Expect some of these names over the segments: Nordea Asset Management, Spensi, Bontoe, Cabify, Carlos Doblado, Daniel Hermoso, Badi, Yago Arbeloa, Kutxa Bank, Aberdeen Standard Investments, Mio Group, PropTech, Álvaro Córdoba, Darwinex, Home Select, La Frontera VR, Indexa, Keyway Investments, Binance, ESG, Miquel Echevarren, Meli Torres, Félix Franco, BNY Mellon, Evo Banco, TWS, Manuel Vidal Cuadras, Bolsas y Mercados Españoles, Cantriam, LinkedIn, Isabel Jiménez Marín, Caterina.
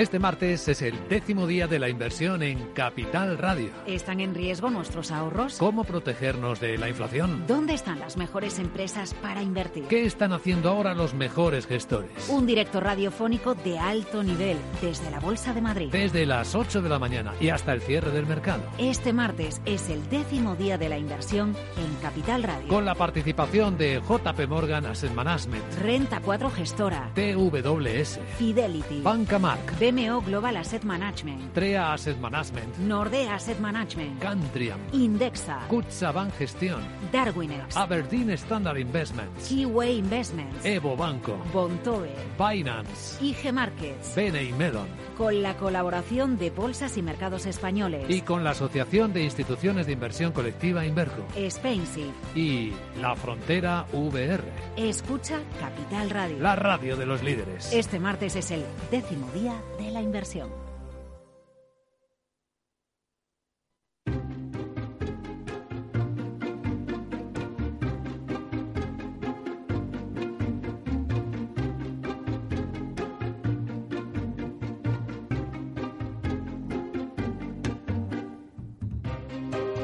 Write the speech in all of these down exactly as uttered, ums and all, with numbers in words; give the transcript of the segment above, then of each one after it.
Este martes es el décimo día de la inversión en Capital Radio. ¿Están en riesgo nuestros ahorros? ¿Cómo protegernos de la inflación? ¿Dónde están las mejores empresas para invertir? ¿Qué están haciendo ahora los mejores gestores? Un directo radiofónico de alto nivel desde la Bolsa de Madrid. Desde las ocho de la mañana y hasta el cierre del mercado. Este martes es el décimo día de la inversión en Capital Radio. Con la participación de J P Morgan Asset Management, Renta cuatro Gestora, T W S, Fidelity, Banca Mark, B M O Global Asset Management, Trea Asset Management, Nordea Asset Management, Cantriam, Indexa, Kutxa Bank Gestión, Darwinex, Aberdeen Standard Investments, Keyway Investments, Evo Banco, Bontoe, Binance, I G Markets, B N Y Mellon, con la colaboración de Bolsas y Mercados Españoles y con la Asociación de Instituciones de Inversión Colectiva Inverco, Spensi y La Frontera V R. Escucha Capital Radio, la radio de los líderes. Este martes es el décimo día de la inversión.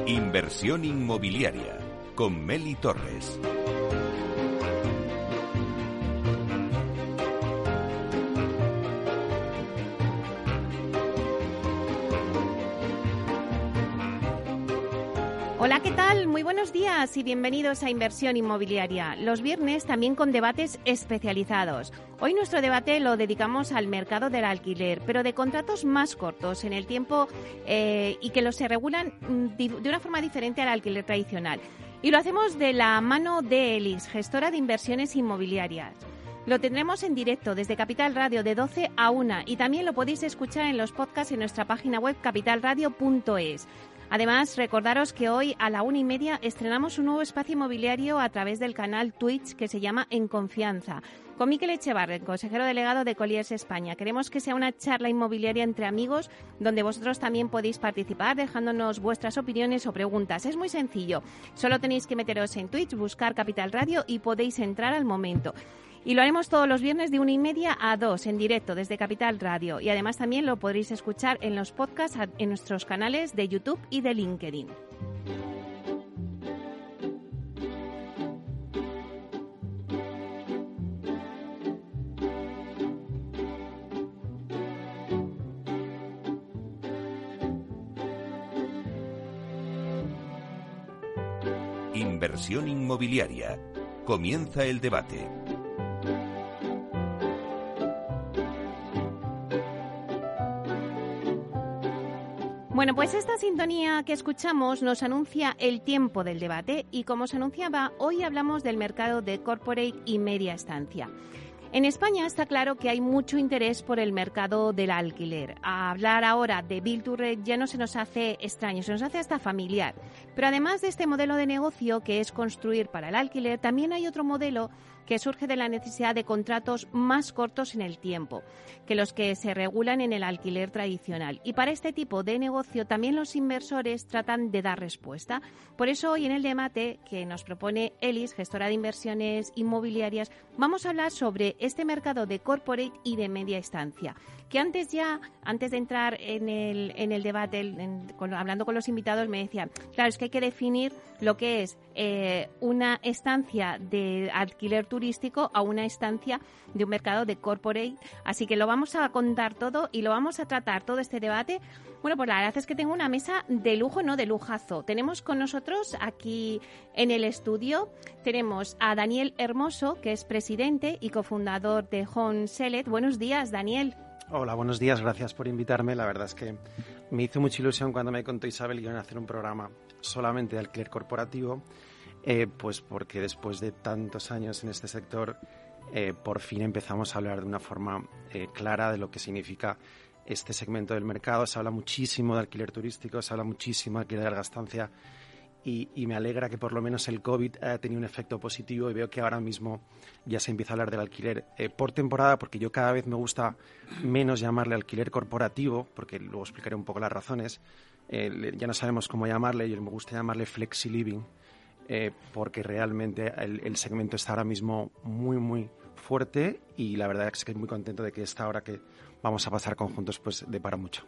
Inversión inmobiliaria con Meli Torres. Hola, ¿qué tal? Muy buenos días y bienvenidos a Inversión Inmobiliaria. Los viernes también con debates especializados. Hoy nuestro debate lo dedicamos al mercado del alquiler, pero de contratos más cortos en el tiempo eh, y que los se regulan de una forma diferente al alquiler tradicional. Y lo hacemos de la mano de Elis, gestora de inversiones inmobiliarias. Lo tendremos en directo desde Capital Radio de doce a una y también lo podéis escuchar en los podcasts en nuestra página web capital radio punto es. Además, recordaros que hoy a la una y media estrenamos un nuevo espacio inmobiliario a través del canal Twitch que se llama En Confianza, con Miquel Echevarren, consejero delegado de Colliers España. Queremos que sea una charla inmobiliaria entre amigos donde vosotros también podéis participar dejándonos vuestras opiniones o preguntas. Es muy sencillo, solo tenéis que meteros en Twitch, buscar Capital Radio y podéis entrar al momento. Y lo haremos todos los viernes de una y media a dos en directo desde Capital Radio. Y además también lo podréis escuchar en los podcasts en nuestros canales de YouTube y de LinkedIn. Inversión inmobiliaria. Comienza el debate. Bueno, pues esta sintonía que escuchamos nos anuncia el tiempo del debate y, como os anunciaba, hoy hablamos del mercado de corporate y media estancia. En España está claro que hay mucho interés por el mercado del alquiler. A hablar ahora de Build to Rent ya no se nos hace extraño, se nos hace hasta familiar. Pero además de este modelo de negocio que es construir para el alquiler, también hay otro modelo que surge de la necesidad de contratos más cortos en el tiempo que los que se regulan en el alquiler tradicional. Y para este tipo de negocio también los inversores tratan de dar respuesta. Por eso hoy en el debate que nos propone Elis, gestora de inversiones inmobiliarias, vamos a hablar sobre este mercado de corporate y de media estancia. Que antes ya, antes de entrar en el, en el debate, en, con, hablando con los invitados, me decían, claro, es que hay que definir lo que es eh, una estancia de alquiler turístico a una estancia de un mercado de corporate. Así que lo vamos a contar todo y lo vamos a tratar todo este debate. Bueno, pues la verdad es que tengo una mesa de lujo, no de lujazo. Tenemos con nosotros aquí en el estudio, tenemos a Daniel Hermoso, que es presidente y cofundador de Home Select. Buenos días, Daniel. Hola, buenos días, gracias por invitarme. La verdad es que me hizo mucha ilusión cuando me contó Isabel que iban a hacer un programa solamente de alquiler corporativo, eh, pues porque después de tantos años en este sector, eh, por fin empezamos a hablar de una forma eh, clara de lo que significa este segmento del mercado. Se habla muchísimo de alquiler turístico, se habla muchísimo de alquiler de larga estancia y, y me alegra que por lo menos el COVID haya tenido un efecto positivo y veo que ahora mismo ya se empieza a hablar del alquiler eh, por temporada, porque yo cada vez me gusta menos llamarle alquiler corporativo, porque luego explicaré un poco las razones. Eh, ya no sabemos cómo llamarle, yo me gusta llamarle flexi living, eh, porque realmente el, el segmento está ahora mismo muy, muy fuerte y la verdad es que estoy muy contento de que esta hora que vamos a pasar conjuntos pues depara mucho.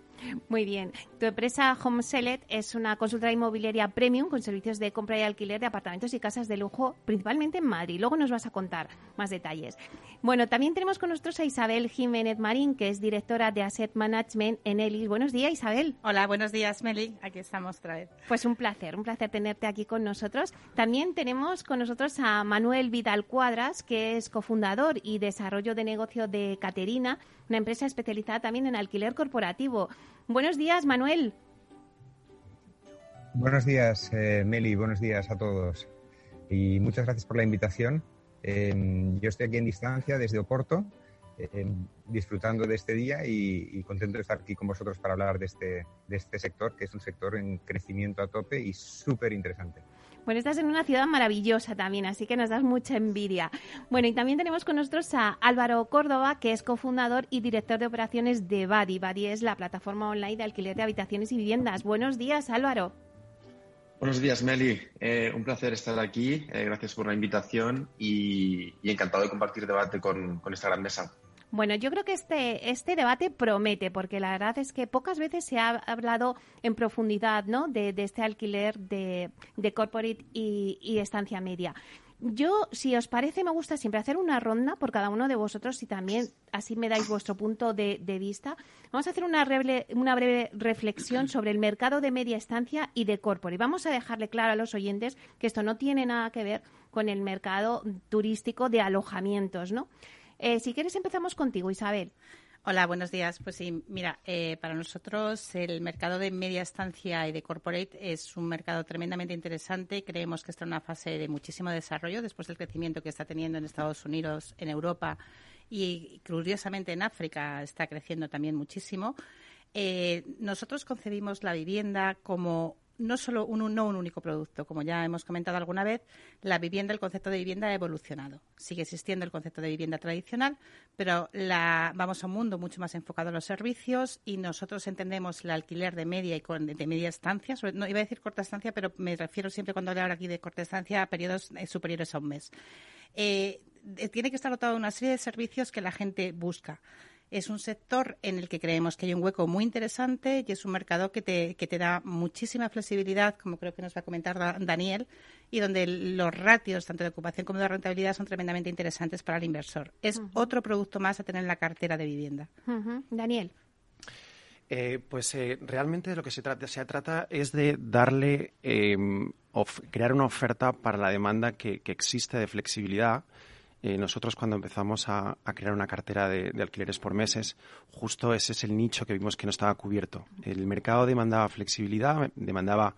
Muy bien. Tu empresa Home Select es una consultora inmobiliaria premium con servicios de compra y alquiler de apartamentos y casas de lujo, principalmente en Madrid. Luego nos vas a contar más detalles. Bueno, también tenemos con nosotros a Isabel Jiménez Marín, que es directora de Asset Management en Elis. Buenos días, Isabel. Hola, buenos días, Meli. Aquí estamos otra vez. Pues un placer, un placer tenerte aquí con nosotros. También tenemos con nosotros a Manuel Vidal Cuadras, que es cofundador y desarrollo de negocio de Caterina, una empresa especializada también en alquiler corporativo. Buenos días, Manuel. Buenos días, eh, Meli. Buenos días a todos. Y muchas gracias por la invitación. Eh, yo estoy aquí en distancia desde Oporto, eh, disfrutando de este día y, y contento de estar aquí con vosotros para hablar de este, de este sector, que es un sector en crecimiento a tope y súper interesante. Bueno, estás en una ciudad maravillosa también, así que nos das mucha envidia. Bueno, y también tenemos con nosotros a Álvaro Córdoba, que es cofundador y director de operaciones de Badi. Badi es la plataforma online de alquiler de habitaciones y viviendas. Buenos días, Álvaro. Buenos días, Meli. Eh, un placer estar aquí. Eh, gracias por la invitación y, y encantado de compartir debate con, con esta gran mesa. Bueno, yo creo que este, este debate promete, porque la verdad es que pocas veces se ha hablado en profundidad, ¿no?, de, de este alquiler de, de corporate y, y estancia media. Yo, si os parece, me gusta siempre hacer una ronda por cada uno de vosotros y también así me dais vuestro punto de, de vista. Vamos a hacer una, reble, una breve reflexión sobre el mercado de media estancia y de corporate. Vamos a dejarle claro a los oyentes que esto no tiene nada que ver con el mercado turístico de alojamientos, ¿no? Eh, si quieres empezamos contigo, Isabel. Hola, buenos días. Pues sí, mira, eh, para nosotros el mercado de media estancia y de corporate es un mercado tremendamente interesante. Creemos que está en una fase de muchísimo desarrollo después del crecimiento que está teniendo en Estados Unidos, en Europa y curiosamente en África está creciendo también muchísimo. Eh, nosotros concebimos la vivienda como no solo un, no un único producto, como ya hemos comentado alguna vez, la vivienda, el concepto de vivienda ha evolucionado. Sigue existiendo el concepto de vivienda tradicional, pero la, vamos a un mundo mucho más enfocado a los servicios y nosotros entendemos el alquiler de media y con, de media estancia, sobre, no iba a decir corta estancia, pero me refiero siempre cuando hablo ahora aquí de corta estancia a periodos eh, superiores a un mes. Eh, tiene que estar dotado de una serie de servicios que la gente busca. Es un sector en el que creemos que hay un hueco muy interesante y es un mercado que te, que te da muchísima flexibilidad, como creo que nos va a comentar Daniel, y donde los ratios tanto de ocupación como de rentabilidad son tremendamente interesantes para el inversor. Es uh-huh. otro producto más a tener en la cartera de vivienda. Uh-huh. Daniel. Eh, pues eh, realmente de lo que se trata, se trata es de darle, eh, of, crear una oferta para la demanda que, que existe de flexibilidad. Eh, nosotros cuando empezamos a, a crear una cartera de, de alquileres por meses, justo ese es el nicho que vimos que no estaba cubierto. El mercado demandaba flexibilidad, demandaba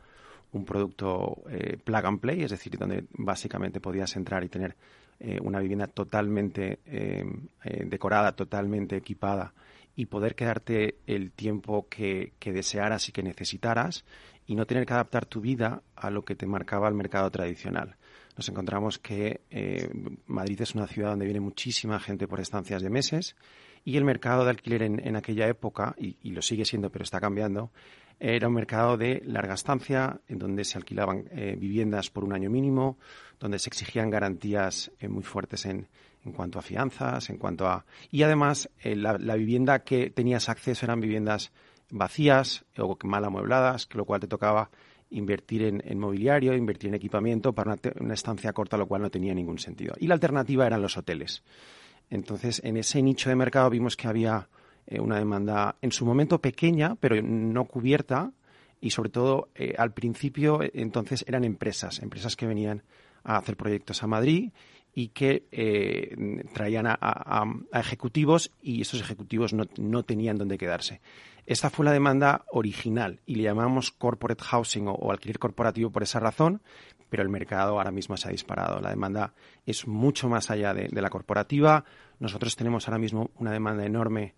un producto eh, plug and play, es decir, donde básicamente podías entrar y tener eh, una vivienda totalmente eh, eh, decorada, totalmente equipada y poder quedarte el tiempo que, que desearas y que necesitaras y no tener que adaptar tu vida a lo que te marcaba el mercado tradicional. Nos encontramos que eh, Madrid es una ciudad donde viene muchísima gente por estancias de meses y el mercado de alquiler en, en aquella época, y, y lo sigue siendo pero está cambiando, era un mercado de larga estancia en donde se alquilaban eh, viviendas por un año mínimo, donde se exigían garantías eh, muy fuertes en, en cuanto a fianzas, en cuanto a... Y además eh, la, la vivienda que tenías acceso eran viviendas vacías o mal amuebladas, que lo cual te tocaba... invertir en, en mobiliario, invertir en equipamiento para una, te- una estancia corta, lo cual no tenía ningún sentido. Y la alternativa eran los hoteles. Entonces, en ese nicho de mercado vimos que había eh, una demanda en su momento pequeña, pero no cubierta, y sobre todo eh, al principio entonces eran empresas, empresas que venían a hacer proyectos a Madrid y que eh, traían a, a, a ejecutivos y esos ejecutivos no, no tenían dónde quedarse. Esta fue la demanda original y le llamamos corporate housing o, o alquiler corporativo por esa razón, pero el mercado ahora mismo se ha disparado. La demanda es mucho más allá de, de la corporativa. Nosotros tenemos ahora mismo una demanda enorme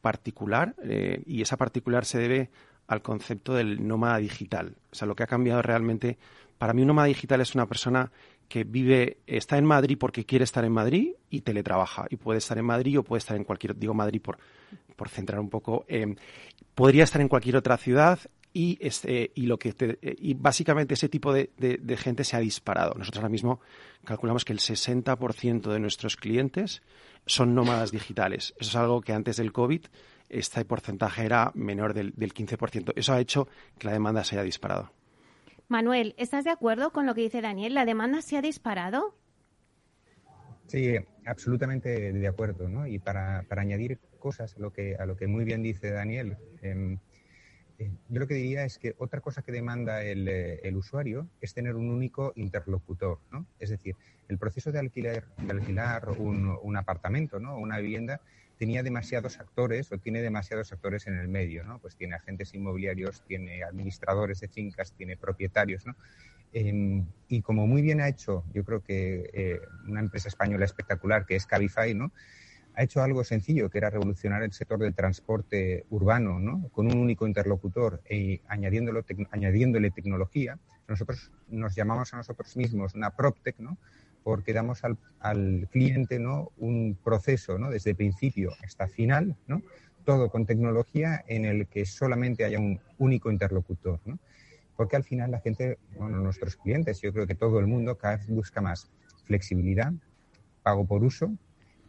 particular eh, y esa particular se debe al concepto del nómada digital. O sea, lo que ha cambiado realmente... Para mí un nómada digital es una persona que vive, está en Madrid porque quiere estar en Madrid y teletrabaja. Y puede estar en Madrid o puede estar en cualquier, digo Madrid por, por centrar un poco, eh, podría estar en cualquier otra ciudad y, este, y, lo que te, y básicamente ese tipo de, de, de gente se ha disparado. Nosotros ahora mismo calculamos que el sesenta por ciento de nuestros clientes son nómadas digitales. Eso es algo que antes del COVID este porcentaje era menor del, del quince por ciento. Eso ha hecho que la demanda se haya disparado. Manuel, ¿estás de acuerdo con lo que dice Daniel? ¿La demanda se ha disparado? Sí, absolutamente de acuerdo, ¿no? Y para, para añadir cosas a lo que, a lo que muy bien dice Daniel, eh, eh, yo lo que diría es que otra cosa que demanda el, el usuario es tener un único interlocutor, ¿no? Es decir, el proceso de alquiler, de alquilar un, un apartamento, ¿no? Una vivienda tenía demasiados actores o tiene demasiados actores en el medio, ¿no? Pues tiene agentes inmobiliarios, tiene administradores de fincas, tiene propietarios, ¿no? Eh, y como muy bien ha hecho, yo creo que eh, una empresa española espectacular que es Cabify, ¿no? Ha hecho algo sencillo, que era revolucionar el sector del transporte urbano, ¿no? Con un único interlocutor e añadiéndolo tec- añadiéndole tecnología. Nosotros nos llamamos a nosotros mismos una PropTech, ¿no? Porque damos al, al cliente, ¿no? Un proceso, ¿no? Desde principio hasta final, ¿no? Todo con tecnología en el que solamente haya un único interlocutor, ¿no? Porque al final la gente, bueno, nuestros clientes, yo creo que todo el mundo cada vez busca más flexibilidad, pago por uso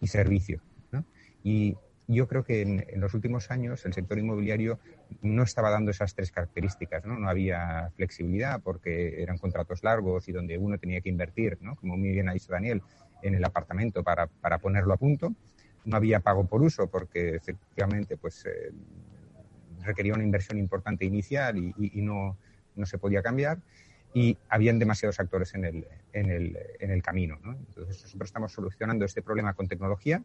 y servicio, ¿no? Y yo creo que en, en los últimos años el sector inmobiliario no estaba dando esas tres características, ¿no? No había flexibilidad porque eran contratos largos y donde uno tenía que invertir, ¿no? Como muy bien ha dicho Daniel, en el apartamento para, para ponerlo a punto. No había pago por uso porque efectivamente pues, eh, requería una inversión importante inicial y, y, y no... no se podía cambiar y habían demasiados actores en el, en el, en el camino, ¿no? Entonces nosotros estamos solucionando este problema con tecnología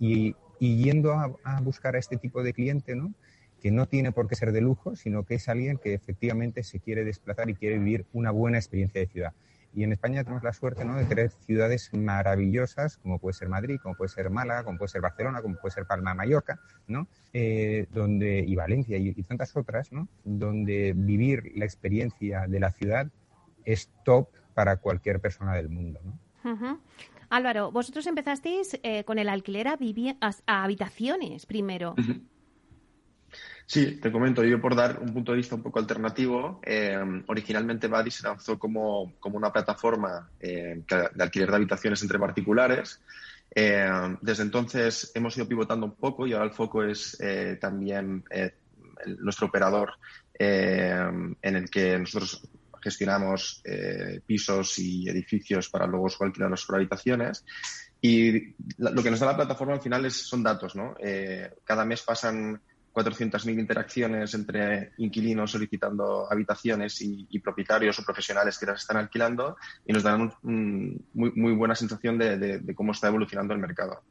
y, y yendo a, a buscar a este tipo de cliente, ¿no? Que no tiene por qué ser de lujo, sino que es alguien que efectivamente se quiere desplazar y quiere vivir una buena experiencia de ciudad. Y en España tenemos la suerte, ¿no? De tener ciudades maravillosas, como puede ser Madrid, como puede ser Málaga, como puede ser Barcelona, como puede ser Palma de Mallorca, ¿no? Eh, donde, y Valencia y, y tantas otras, ¿no? Donde vivir la experiencia de la ciudad es top para cualquier persona del mundo, ¿no? Uh-huh. Álvaro, vosotros empezasteis eh, con el alquiler a, vivi- a, a habitaciones primero. Uh-huh. Sí, te comento, yo por dar un punto de vista un poco alternativo, eh, originalmente Badi se lanzó como, como una plataforma eh, de alquiler de habitaciones entre particulares. Eh, desde entonces hemos ido pivotando un poco y ahora el foco es eh, también eh, el, nuestro operador eh, en el que nosotros gestionamos eh, pisos y edificios para luego alquilar nuestras habitaciones. Y la, lo que nos da la plataforma al final es, son datos, ¿no? Eh, cada mes pasan cuatrocientas mil interacciones entre inquilinos solicitando habitaciones y, y propietarios o profesionales que las están alquilando y nos dan un, un, muy, muy buena sensación de, de, de cómo está evolucionando el mercado.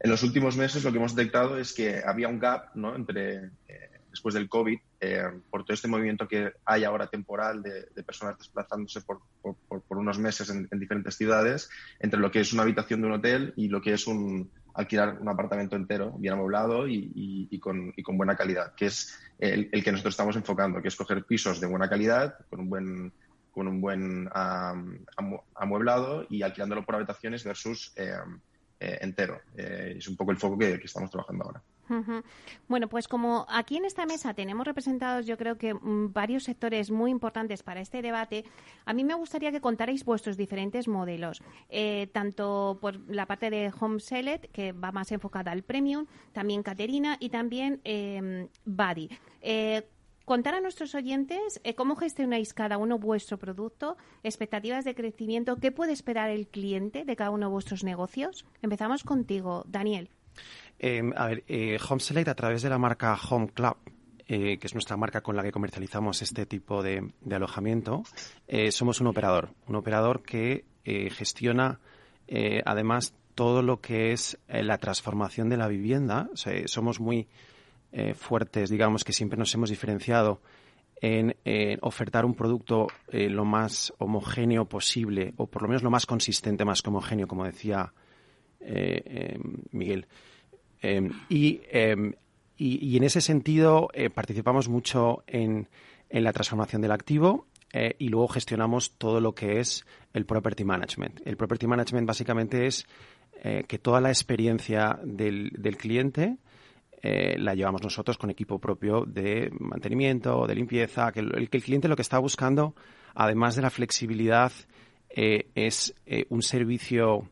En los últimos meses lo que hemos detectado es que había un gap, ¿no? Entre, eh, después del COVID, eh, por todo este movimiento que hay ahora temporal de, de personas desplazándose por, por, por unos meses en, en diferentes ciudades, entre lo que es una habitación de un hotel y lo que es un alquilar un apartamento entero, bien amoblado y, y, y, con, y con buena calidad, que es el, el que nosotros estamos enfocando, que es coger pisos de buena calidad, con un buen, con un buen um, amueblado y alquilándolo por habitaciones versus eh, eh, entero. Eh, es un poco el foco que, que estamos trabajando ahora. Uh-huh. Bueno, pues como aquí en esta mesa tenemos representados yo creo que m, varios sectores muy importantes para este debate, a mí me gustaría que contarais vuestros diferentes modelos, eh, tanto por la parte de Home Select, que va más enfocada al premium, también Caterina y también eh, Badi. Eh, contar a nuestros oyentes eh, cómo gestionáis cada uno vuestro producto, expectativas de crecimiento, qué puede esperar el cliente de cada uno de vuestros negocios. Empezamos contigo, Daniel. Eh, a ver, eh, Home Select a través de la marca Home Club, eh, que es nuestra marca con la que comercializamos este tipo de, de alojamiento, eh, somos un operador, un operador que eh, gestiona eh, además todo lo que es eh, la transformación de la vivienda. O sea, somos muy eh, fuertes, digamos que siempre nos hemos diferenciado en eh, ofertar un producto eh, lo más homogéneo posible, o por lo menos lo más consistente, más que homogéneo, como decía eh, eh, Miguel. Eh, y, eh, y, y en ese sentido eh, participamos mucho en, en la transformación del activo eh, y luego gestionamos todo lo que es el property management. El property management básicamente es eh, que toda la experiencia del, del cliente eh, la llevamos nosotros con equipo propio de mantenimiento, de limpieza, que el, que el cliente lo que está buscando, además de la flexibilidad, eh, es eh, un servicio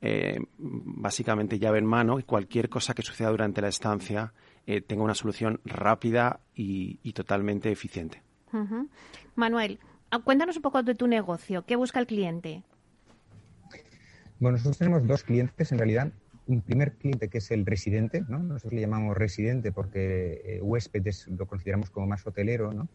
eh, básicamente llave en mano, y cualquier cosa que suceda durante la estancia eh, tenga una solución rápida y, y totalmente eficiente. Uh-huh. Manuel, cuéntanos un poco de tu negocio. ¿Qué busca el cliente? Bueno, nosotros tenemos dos clientes en realidad. Un primer cliente que es el residente, ¿no? Nosotros le llamamos residente porque eh, huéspedes lo consideramos como más hotelero, ¿no?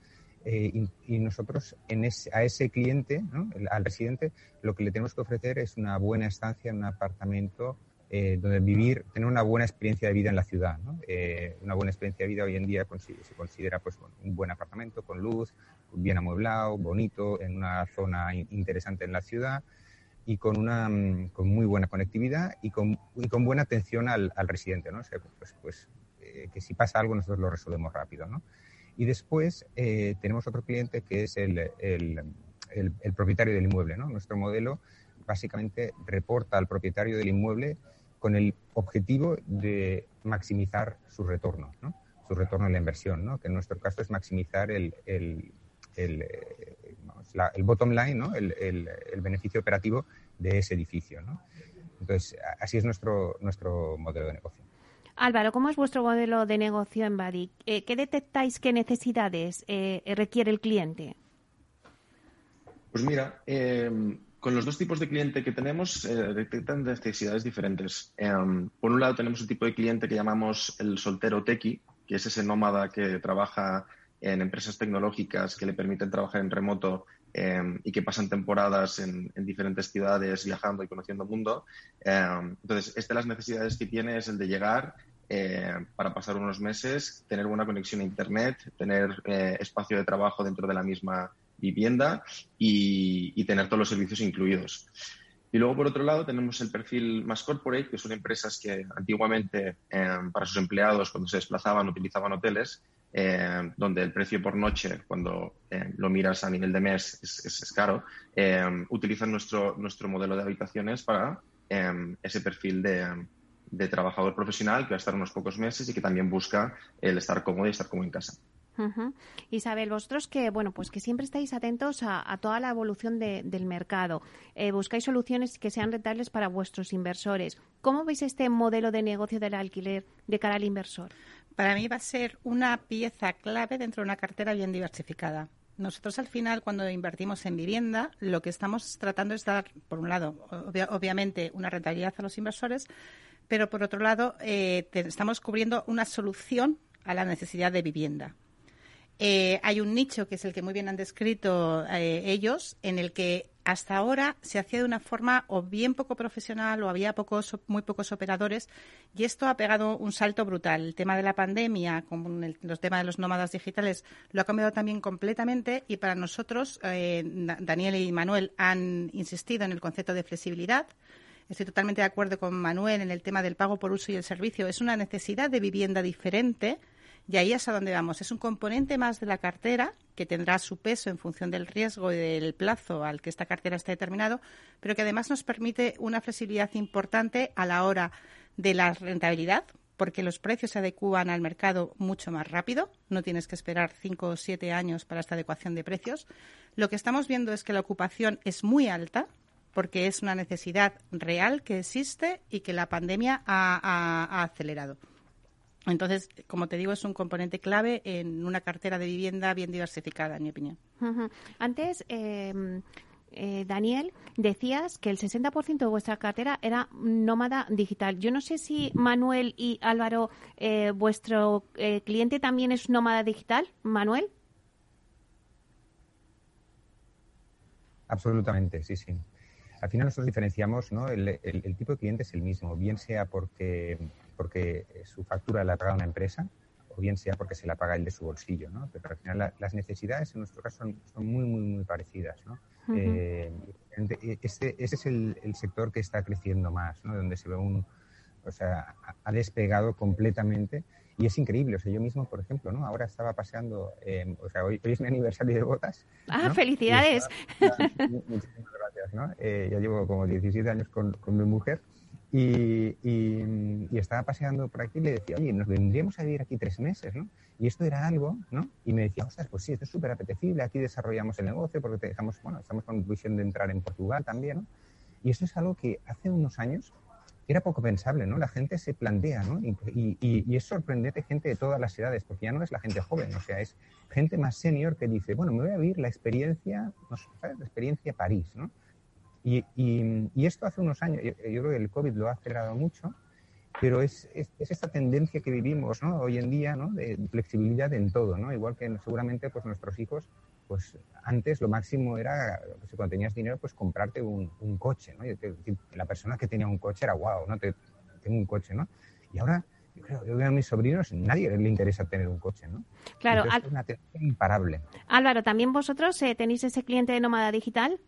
Eh, y, y nosotros en es, a ese cliente, ¿no? El, al residente, lo que le tenemos que ofrecer es una buena estancia en un apartamento eh, donde vivir, tener una buena experiencia de vida en la ciudad, ¿no? Eh, una buena experiencia de vida hoy en día se considera pues un buen apartamento con luz, bien amueblado, bonito, en una zona interesante en la ciudad, y con una con muy buena conectividad y con, y con buena atención al, al residente, ¿no? O sea, pues, pues eh, que si pasa algo nosotros lo resolvemos rápido, ¿no? Y después eh, tenemos otro cliente que es el, el, el, el propietario del inmueble, ¿no? Nuestro modelo básicamente reporta al propietario del inmueble con el objetivo de maximizar su retorno, ¿no? Su retorno en la inversión, ¿no? Que en nuestro caso es maximizar el, el El, la, el bottom line, ¿no? el, el, el beneficio operativo de ese edificio, ¿no? Entonces, así es nuestro, nuestro modelo de negocio. Álvaro, ¿cómo es vuestro modelo de negocio en Badi? Eh, ¿Qué detectáis? ¿Qué necesidades eh, requiere el cliente? Pues mira, eh, con los dos tipos de cliente que tenemos, eh, detectan necesidades diferentes. Eh, por un lado, tenemos un tipo de cliente que llamamos el soltero tequi, que es ese nómada que trabaja en empresas tecnológicas que le permiten trabajar en remoto eh, y que pasan temporadas en, en diferentes ciudades viajando y conociendo el mundo. Eh, entonces, esta de las necesidades que tiene es el de llegar eh, para pasar unos meses, tener buena conexión a Internet, tener eh, espacio de trabajo dentro de la misma vivienda y, y tener todos los servicios incluidos. Y luego, por otro lado, tenemos el perfil más corporate, que son empresas que antiguamente eh, para sus empleados, cuando se desplazaban, utilizaban hoteles, Eh, donde el precio por noche, cuando eh, lo miras a nivel de mes, es, es, es caro, eh, utilizan nuestro, nuestro modelo de habitaciones para eh, ese perfil de, de trabajador profesional que va a estar unos pocos meses y que también busca el estar cómodo y estar cómodo en casa. Uh-huh. Isabel, vosotros que bueno, pues que siempre estáis atentos a, a toda la evolución de, del mercado, eh, buscáis soluciones que sean rentables para vuestros inversores. ¿Cómo veis este modelo de negocio del alquiler de cara al inversor? Para mí va a ser una pieza clave dentro de una cartera bien diversificada. Nosotros al final, cuando invertimos en vivienda, lo que estamos tratando es dar, por un lado, obvia- obviamente una rentabilidad a los inversores, pero por otro lado eh, te- estamos cubriendo una solución a la necesidad de vivienda. Eh, hay un nicho, que es el que muy bien han descrito eh, ellos, en el que hasta ahora se hacía de una forma o bien poco profesional o había pocos, muy pocos operadores, y esto ha pegado un salto brutal. El tema de la pandemia, con el, los temas de los nómadas digitales, lo ha cambiado también completamente, y para nosotros, eh, Daniel y Manuel han insistido en el concepto de flexibilidad. Estoy totalmente de acuerdo con Manuel en el tema del pago por uso y el servicio. Es una necesidad de vivienda diferente, y ahí es a donde vamos. Es un componente más de la cartera que tendrá su peso en función del riesgo y del plazo al que esta cartera está determinado, pero que además nos permite una flexibilidad importante a la hora de la rentabilidad, porque los precios se adecúan al mercado mucho más rápido. No tienes que esperar cinco o siete años para esta adecuación de precios. Lo que estamos viendo es que la ocupación es muy alta, porque es una necesidad real que existe y que la pandemia ha, ha, ha acelerado. Entonces, como te digo, es un componente clave en una cartera de vivienda bien diversificada, en mi opinión. Uh-huh. Antes, eh, eh, Daniel, decías que el sesenta por ciento de vuestra cartera era nómada digital. Yo no sé si Manuel y Álvaro, eh, vuestro eh, cliente también es nómada digital. ¿Manuel? Absolutamente, sí, sí. Al final nosotros diferenciamos, ¿no? El, el, el tipo de cliente es el mismo, bien sea porque... porque su factura la paga una empresa o bien sea porque se la paga él de su bolsillo, ¿no? Pero al final la, las necesidades en nuestro caso son, son muy, muy, muy parecidas, ¿no? Uh-huh. Eh, este, este es el, el sector que está creciendo más, ¿no? Donde se ve un... O sea, ha despegado completamente y es increíble. O sea, yo mismo, por ejemplo, ¿no? Ahora estaba paseando... Eh, o sea, hoy, hoy es mi aniversario de botas. ¡Ah, ¿no? ¡Felicidades! Estaba, muchísimas gracias, ¿no? Eh, ya llevo como diecisiete años con, con mi mujer. Y, y, y estaba paseando por aquí y le decía, oye, nos vendríamos a vivir aquí tres meses, ¿no? Y esto era algo, ¿no? Y me decía, ostras, pues sí, esto es súper apetecible, aquí desarrollamos el negocio porque te dejamos, bueno, estamos con visión de entrar en Portugal también, ¿no? Y esto es algo que hace unos años era poco pensable, ¿no? La gente se plantea, ¿no? Y, y, y es sorprendente gente de todas las edades, porque ya no es la gente joven, o sea, es gente más senior que dice, bueno, me voy a vivir la experiencia, no sé, ¿sabes? La experiencia París, ¿no? Y, y, y esto hace unos años, yo, yo creo que el COVID lo ha acelerado mucho, pero es, es, es esta tendencia que vivimos, ¿no? Hoy en día, ¿no? De flexibilidad en todo, ¿no? Igual que seguramente pues nuestros hijos, pues antes lo máximo era, pues, cuando tenías dinero, pues comprarte un, un coche, ¿no? Yo te, la persona que tenía un coche era, wow, ¿no? Te, tengo un coche, ¿no? Y ahora, yo creo, yo veo a mis sobrinos, nadie le interesa tener un coche, ¿no? Claro. Entonces, al... es una tendencia imparable. Álvaro, ¿también vosotros eh, tenéis ese cliente de nómada digital?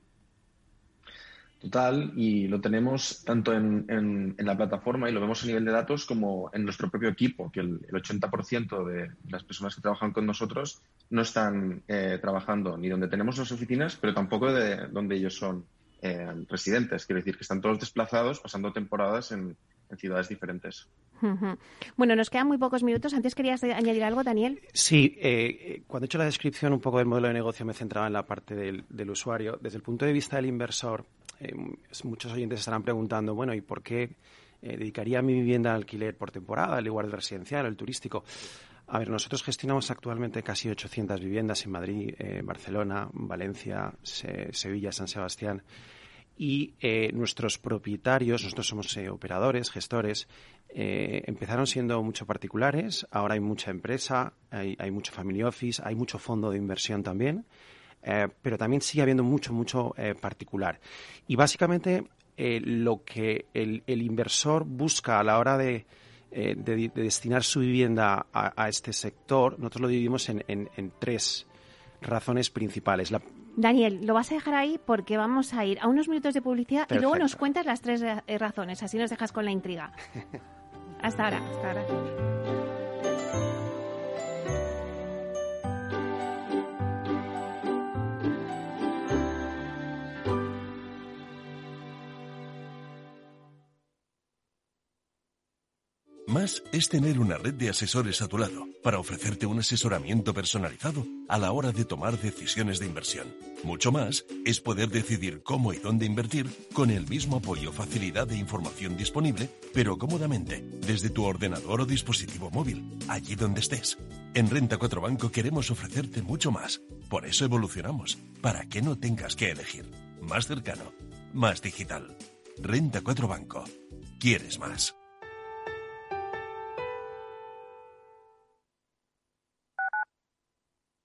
Total, y lo tenemos tanto en, en, en la plataforma y lo vemos a nivel de datos como en nuestro propio equipo, que el, el ochenta por ciento de las personas que trabajan con nosotros no están eh, trabajando ni donde tenemos las oficinas, pero tampoco de donde ellos son eh, residentes. Quiero decir que están todos desplazados, pasando temporadas en, en ciudades diferentes. Bueno, nos quedan muy pocos minutos. Antes querías añadir algo, Daniel. Sí, eh, cuando he hecho la descripción un poco del modelo de negocio me he centrado en la parte del, del usuario. Desde el punto de vista del inversor, eh, muchos oyentes estarán preguntando, bueno, ¿y por qué eh, dedicaría mi vivienda al alquiler por temporada, al igual del residencial, el turístico? A ver, nosotros gestionamos actualmente casi ochocientas viviendas en Madrid, eh, Barcelona, Valencia, se, Sevilla, San Sebastián. Y eh, nuestros propietarios, nosotros somos eh, operadores, gestores, eh, empezaron siendo mucho particulares, ahora hay mucha empresa, hay, hay mucho family office, hay mucho fondo de inversión también, eh, pero también sigue habiendo mucho, mucho eh, particular. Y básicamente eh, lo que el, el inversor busca a la hora de, eh, de, de destinar su vivienda a, a este sector, nosotros lo dividimos en, en, en tres razones principales. La Daniel, lo vas a dejar ahí porque vamos a ir a unos minutos de publicidad. Perfecto. Y luego nos cuentas las tres razones, así nos dejas con la intriga. Hasta ahora. Hasta ahora. Más es tener una red de asesores a tu lado para ofrecerte un asesoramiento personalizado a la hora de tomar decisiones de inversión. Mucho más es poder decidir cómo y dónde invertir con el mismo apoyo, facilidad e información disponible, pero cómodamente, desde tu ordenador o dispositivo móvil, allí donde estés. En Renta cuatro Banco queremos ofrecerte mucho más. Por eso evolucionamos, para que no tengas que elegir. Más cercano, más digital. Renta cuatro Banco. ¿Quieres más?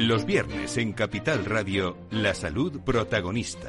Los viernes en Capital Radio, la salud protagonista.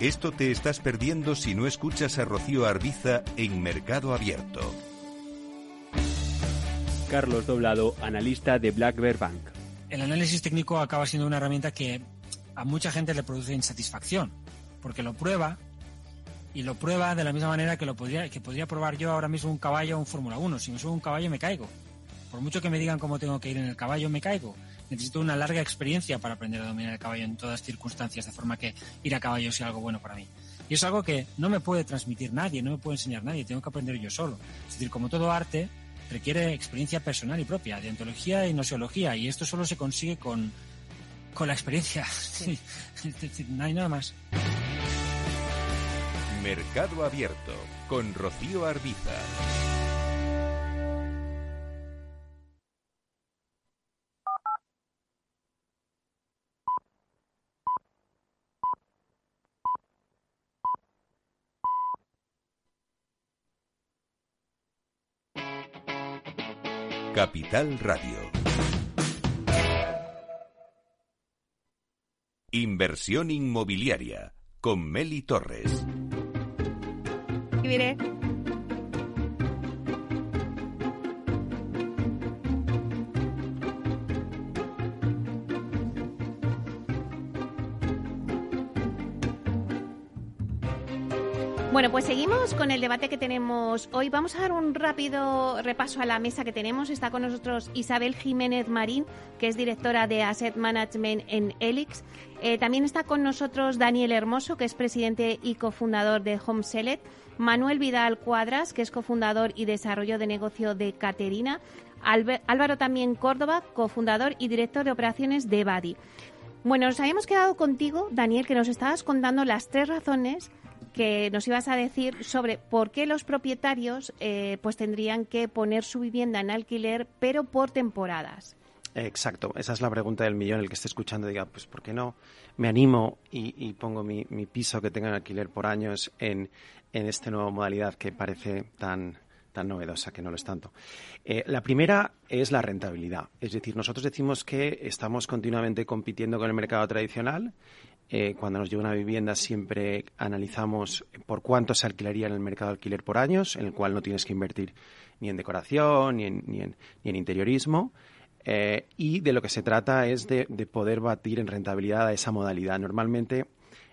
Esto te estás perdiendo si no escuchas a Rocío Arbiza en Mercado Abierto. Carlos Doblado, analista de Black Bear Bank. El análisis técnico acaba siendo una herramienta que a mucha gente le produce insatisfacción, porque lo prueba y lo prueba de la misma manera que lo podría que podría probar yo ahora mismo un caballo o un Fórmula uno. Si me subo un caballo me caigo. Por mucho que me digan cómo tengo que ir en el caballo, me caigo. Necesito una larga experiencia para aprender a dominar el caballo en todas circunstancias, de forma que ir a caballo sea algo bueno para mí. Y es algo que no me puede transmitir nadie, no me puede enseñar nadie, tengo que aprender yo solo. Es decir, como todo arte, requiere experiencia personal y propia, de ontología y noseología, y esto solo se consigue con, con la experiencia. Sí. No hay nada más. Mercado Abierto con Rocío Arbiza. Capital Radio. Inversión inmobiliaria con Meli Torres. Mire. Bueno, pues seguimos con el debate que tenemos hoy. Vamos a dar un rápido repaso a la mesa que tenemos. Está con nosotros Isabel Jiménez Marín, que es directora de Asset Management en Elis. Eh, también está con nosotros Daniel Hermoso, que es presidente y cofundador de Home Select. Manuel Vidal Cuadras, que es cofundador y desarrollo de negocio de Caterina. Álvaro también Córdoba, cofundador y director de operaciones de Badi. Bueno, nos habíamos quedado contigo, Daniel, que nos estabas contando las tres razones que nos ibas a decir sobre por qué los propietarios eh, pues tendrían que poner su vivienda en alquiler, pero por temporadas. Exacto, esa es la pregunta del millón. El que esté escuchando diga, pues ¿por qué no me animo y, y pongo mi, mi piso que tenga en alquiler por años en, en esta nueva modalidad que parece tan, tan novedosa, que no lo es tanto? Eh, la primera es la rentabilidad. Es decir, nosotros decimos que estamos continuamente compitiendo con el mercado tradicional. Eh, cuando nos llega una vivienda siempre analizamos por cuánto se alquilaría en el mercado de alquiler por años, en el cual no tienes que invertir ni en decoración, ni en, ni en, ni en interiorismo. Eh, y de lo que se trata es de, de poder batir en rentabilidad a esa modalidad. Normalmente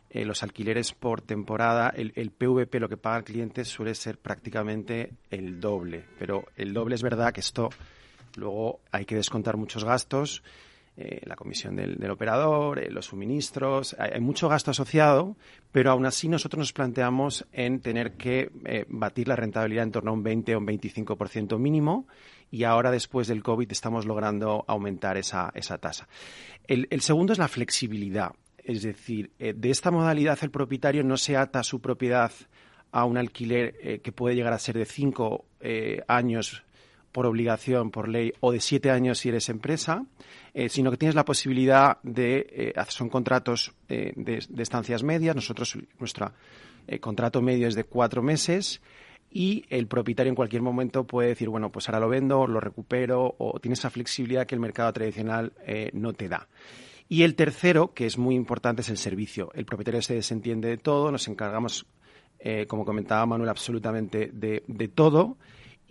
eh, los alquileres por temporada, el, el P V P, lo que paga el cliente, suele ser prácticamente el doble. Pero el doble es verdad que esto luego hay que descontar muchos gastos. Eh, la comisión del, del operador, eh, los suministros, hay, hay mucho gasto asociado, pero aún así nosotros nos planteamos en tener que eh, batir la rentabilidad en torno a un veinte o un veinticinco por ciento mínimo, y ahora después del COVID estamos logrando aumentar esa, esa tasa. El, el segundo es la flexibilidad, es decir, eh, de esta modalidad el propietario no se ata a su propiedad a un alquiler eh, que puede llegar a ser de cinco eh, años por obligación, por ley, o de siete años si eres empresa, eh, sino que tienes la posibilidad de, eh, son contratos eh, de, de estancias medias. Nosotros, nuestro eh, contrato medio es de cuatro meses y el propietario en cualquier momento puede decir, bueno, pues ahora lo vendo, lo recupero, o tiene esa flexibilidad que el mercado tradicional eh, no te da. Y el tercero, que es muy importante, es el servicio. El propietario se desentiende de todo, nos encargamos, eh, como comentaba Manuel, absolutamente de, de todo.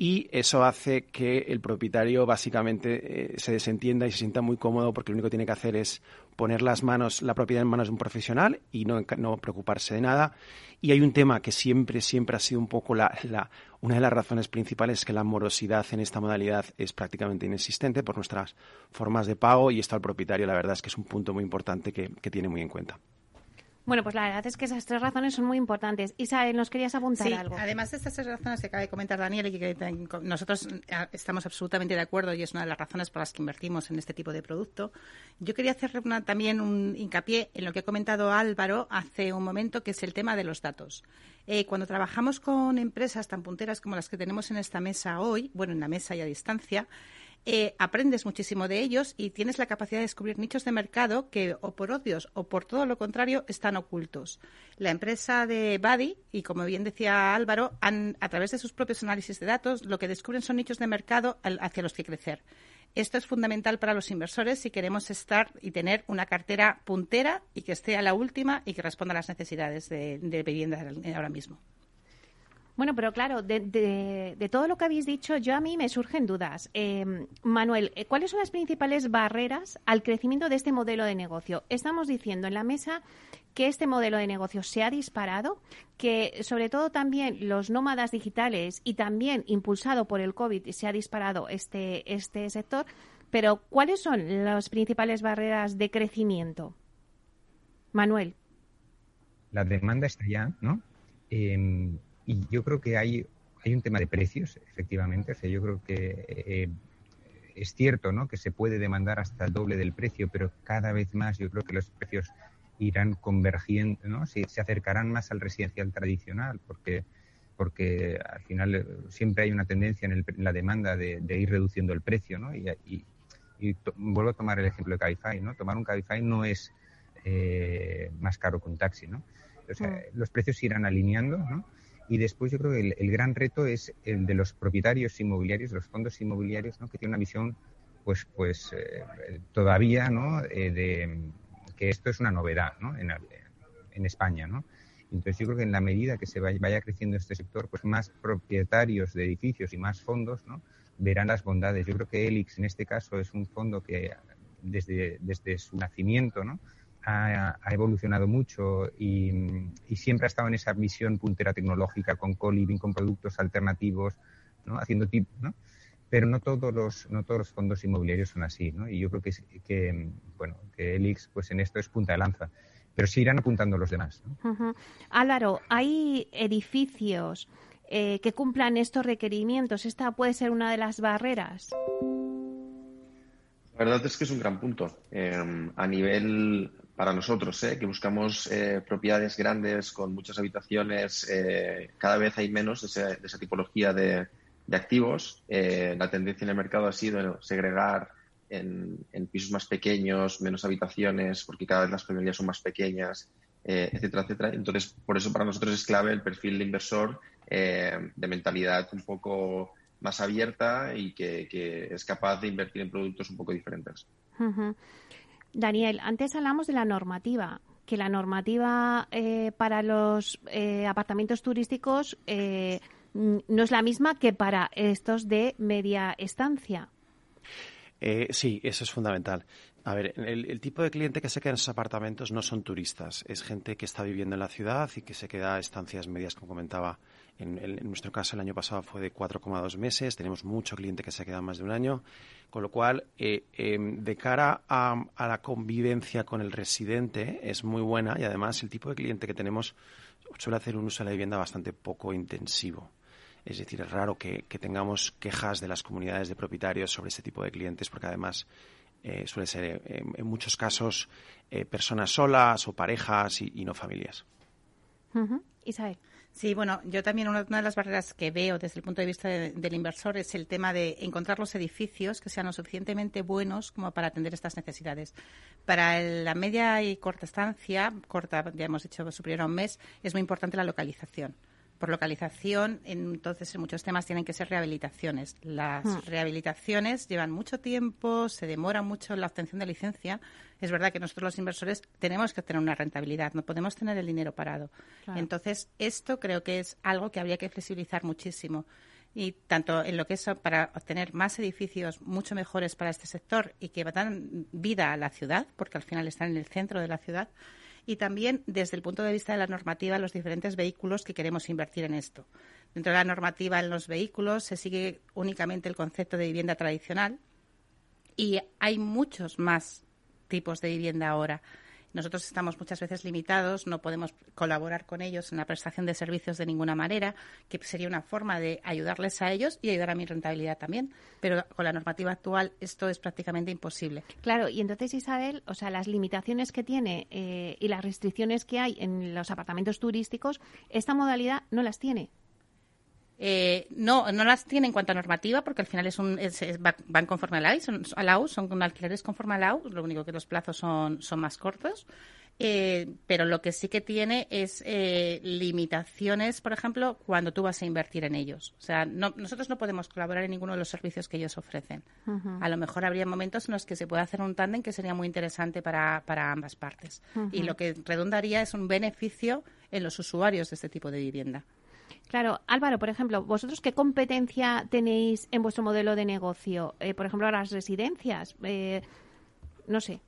Y eso hace que el propietario básicamente eh, se desentienda y se sienta muy cómodo, porque lo único que tiene que hacer es poner las manos, la propiedad en manos de un profesional y no, no preocuparse de nada. Y hay un tema que siempre, siempre ha sido un poco la, la, una de las razones principales, que la morosidad en esta modalidad es prácticamente inexistente por nuestras formas de pago, y esto al propietario la verdad es que es un punto muy importante que, que tiene muy en cuenta. Bueno, pues la verdad es que esas tres razones son muy importantes. Isabel, nos querías apuntar sí, algo. Sí, además de estas tres razones que acaba de comentar Daniel, y que nosotros estamos absolutamente de acuerdo, y es una de las razones por las que invertimos en este tipo de producto, yo quería hacer una, también un hincapié en lo que ha comentado Álvaro hace un momento, que es el tema de los datos. Eh, cuando trabajamos con empresas tan punteras como las que tenemos en esta mesa hoy, bueno, en la mesa y a distancia, Eh, aprendes muchísimo de ellos y tienes la capacidad de descubrir nichos de mercado que o por odios o por todo lo contrario están ocultos. La empresa de Badi, y como bien decía Álvaro, han, a través de sus propios análisis de datos, lo que descubren son nichos de mercado al, hacia los que crecer. Esto es fundamental para los inversores si queremos estar y tener una cartera puntera y que esté a la última y que responda a las necesidades de, de vivienda ahora mismo. Bueno, pero claro, de, de, de todo lo que habéis dicho, yo a mí me surgen dudas. Eh, Manuel, ¿cuáles son las principales barreras al crecimiento de este modelo de negocio? Estamos diciendo en la mesa que este modelo de negocio se ha disparado, que sobre todo también los nómadas digitales y también impulsado por el COVID se ha disparado este, este sector, pero ¿cuáles son las principales barreras de crecimiento? Manuel. La demanda está ya, ¿no? Eh... Y yo creo que hay, hay un tema de precios, efectivamente. O sea, yo creo que eh, es cierto, ¿no?, que se puede demandar hasta el doble del precio, pero cada vez más yo creo que los precios irán convergiendo, ¿no? Se, se acercarán más al residencial tradicional, porque porque al final siempre hay una tendencia en, el, en la demanda de, de ir reduciendo el precio, ¿no? Y, y, y to, vuelvo a tomar el ejemplo de Cabify, ¿no? Tomar un Cabify no es eh, más caro que un taxi, ¿no? O sea, mm. los precios se irán alineando, ¿no? Y después yo creo que el, el gran reto es el de los propietarios inmobiliarios, los fondos inmobiliarios, ¿no? Que tienen una visión, pues, pues eh, todavía, ¿no? Eh, de que esto es una novedad, ¿no? En, en España, ¿no? Entonces yo creo que en la medida que se vaya creciendo este sector, pues más propietarios de edificios y más fondos, ¿no? Verán las bondades. Yo creo que Elix en este caso es un fondo que desde, desde su nacimiento, ¿no? ha, ha evolucionado mucho y, y siempre ha estado en esa visión puntera tecnológica con co-living, con productos alternativos, ¿no? Haciendo tip, ¿no? Pero no todos los no todos los fondos inmobiliarios son así, ¿no? Y yo creo que que bueno, que Elix pues en esto es punta de lanza, pero sí irán apuntando los demás, ¿no? Uh-huh. Álvaro, ¿hay edificios eh, que cumplan estos requerimientos? ¿Esta puede ser una de las barreras? La verdad es que es un gran punto. Eh, a nivel, para nosotros, eh, que buscamos eh, propiedades grandes con muchas habitaciones, eh, cada vez hay menos de, ese, de esa tipología de, de activos. Eh, la tendencia en el mercado ha sido segregar En, en pisos más pequeños, menos habitaciones, porque cada vez las familias son más pequeñas, eh, etcétera, etcétera. Entonces, por eso para nosotros es clave el perfil de inversor eh, de mentalidad un poco más abierta y que, que es capaz de invertir en productos un poco diferentes. Uh-huh. Daniel, antes hablamos de la normativa, que la normativa eh, para los eh, apartamentos turísticos eh, no es la misma que para estos de media estancia. Eh, sí, eso es fundamental. A ver, el, el tipo de cliente que se queda en esos apartamentos no son turistas, es gente que está viviendo en la ciudad y que se queda a estancias medias, como comentaba. En, en nuestro caso, el año pasado fue de cuatro coma dos meses, tenemos mucho cliente que se queda más de un año, con lo cual, eh, eh, de cara a, a la convivencia con el residente, es muy buena y, además, el tipo de cliente que tenemos suele hacer un uso de la vivienda bastante poco intensivo. Es decir, es raro que, que tengamos quejas de las comunidades de propietarios sobre este tipo de clientes, porque además eh, suele ser eh, en muchos casos eh, personas solas o parejas y, y no familias. Uh-huh. Isabel. Sí, bueno, yo también una, una de las barreras que veo desde el punto de vista de, del inversor es el tema de encontrar los edificios que sean lo suficientemente buenos como para atender estas necesidades. Para el, la media y corta estancia, corta, ya hemos dicho, superior a un mes, es muy importante la localización. Por localización, entonces en muchos temas tienen que ser rehabilitaciones. Las ah. rehabilitaciones llevan mucho tiempo, se demora mucho la obtención de licencia. Es verdad que nosotros los inversores tenemos que obtener una rentabilidad, no podemos tener el dinero parado. Claro. Entonces, esto creo que es algo que habría que flexibilizar muchísimo. Y tanto en lo que es para obtener más edificios mucho mejores para este sector y que dan vida a la ciudad, porque al final están en el centro de la ciudad, y también desde el punto de vista de la normativa, los diferentes vehículos que queremos invertir en esto. Dentro de la normativa en los vehículos se sigue únicamente el concepto de vivienda tradicional y hay muchos más tipos de vivienda ahora. Nosotros estamos muchas veces limitados, no podemos colaborar con ellos en la prestación de servicios de ninguna manera, que sería una forma de ayudarles a ellos y ayudar a mi rentabilidad también. Pero con la normativa actual esto es prácticamente imposible. Claro, y entonces, Isabel, o sea, las limitaciones que tiene eh, y las restricciones que hay en los apartamentos turísticos, esta modalidad no las tiene. Eh, no, no las tiene en cuanto a normativa, porque al final es un, es, es, van conforme a la U I, son, a la U, son alquileres conforme a la U, lo único que los plazos son, son más cortos, eh, pero lo que sí que tiene es eh, limitaciones, por ejemplo, cuando tú vas a invertir en ellos. O sea, no, nosotros no podemos colaborar en ninguno de los servicios que ellos ofrecen. Uh-huh. A lo mejor habría momentos en los que se puede hacer un tándem que sería muy interesante para, para ambas partes. Uh-huh. Y lo que redundaría es un beneficio en los usuarios de este tipo de vivienda. Claro. Álvaro, por ejemplo, ¿vosotros qué competencia tenéis en vuestro modelo de negocio? Eh, por ejemplo, las residencias, eh, no sé.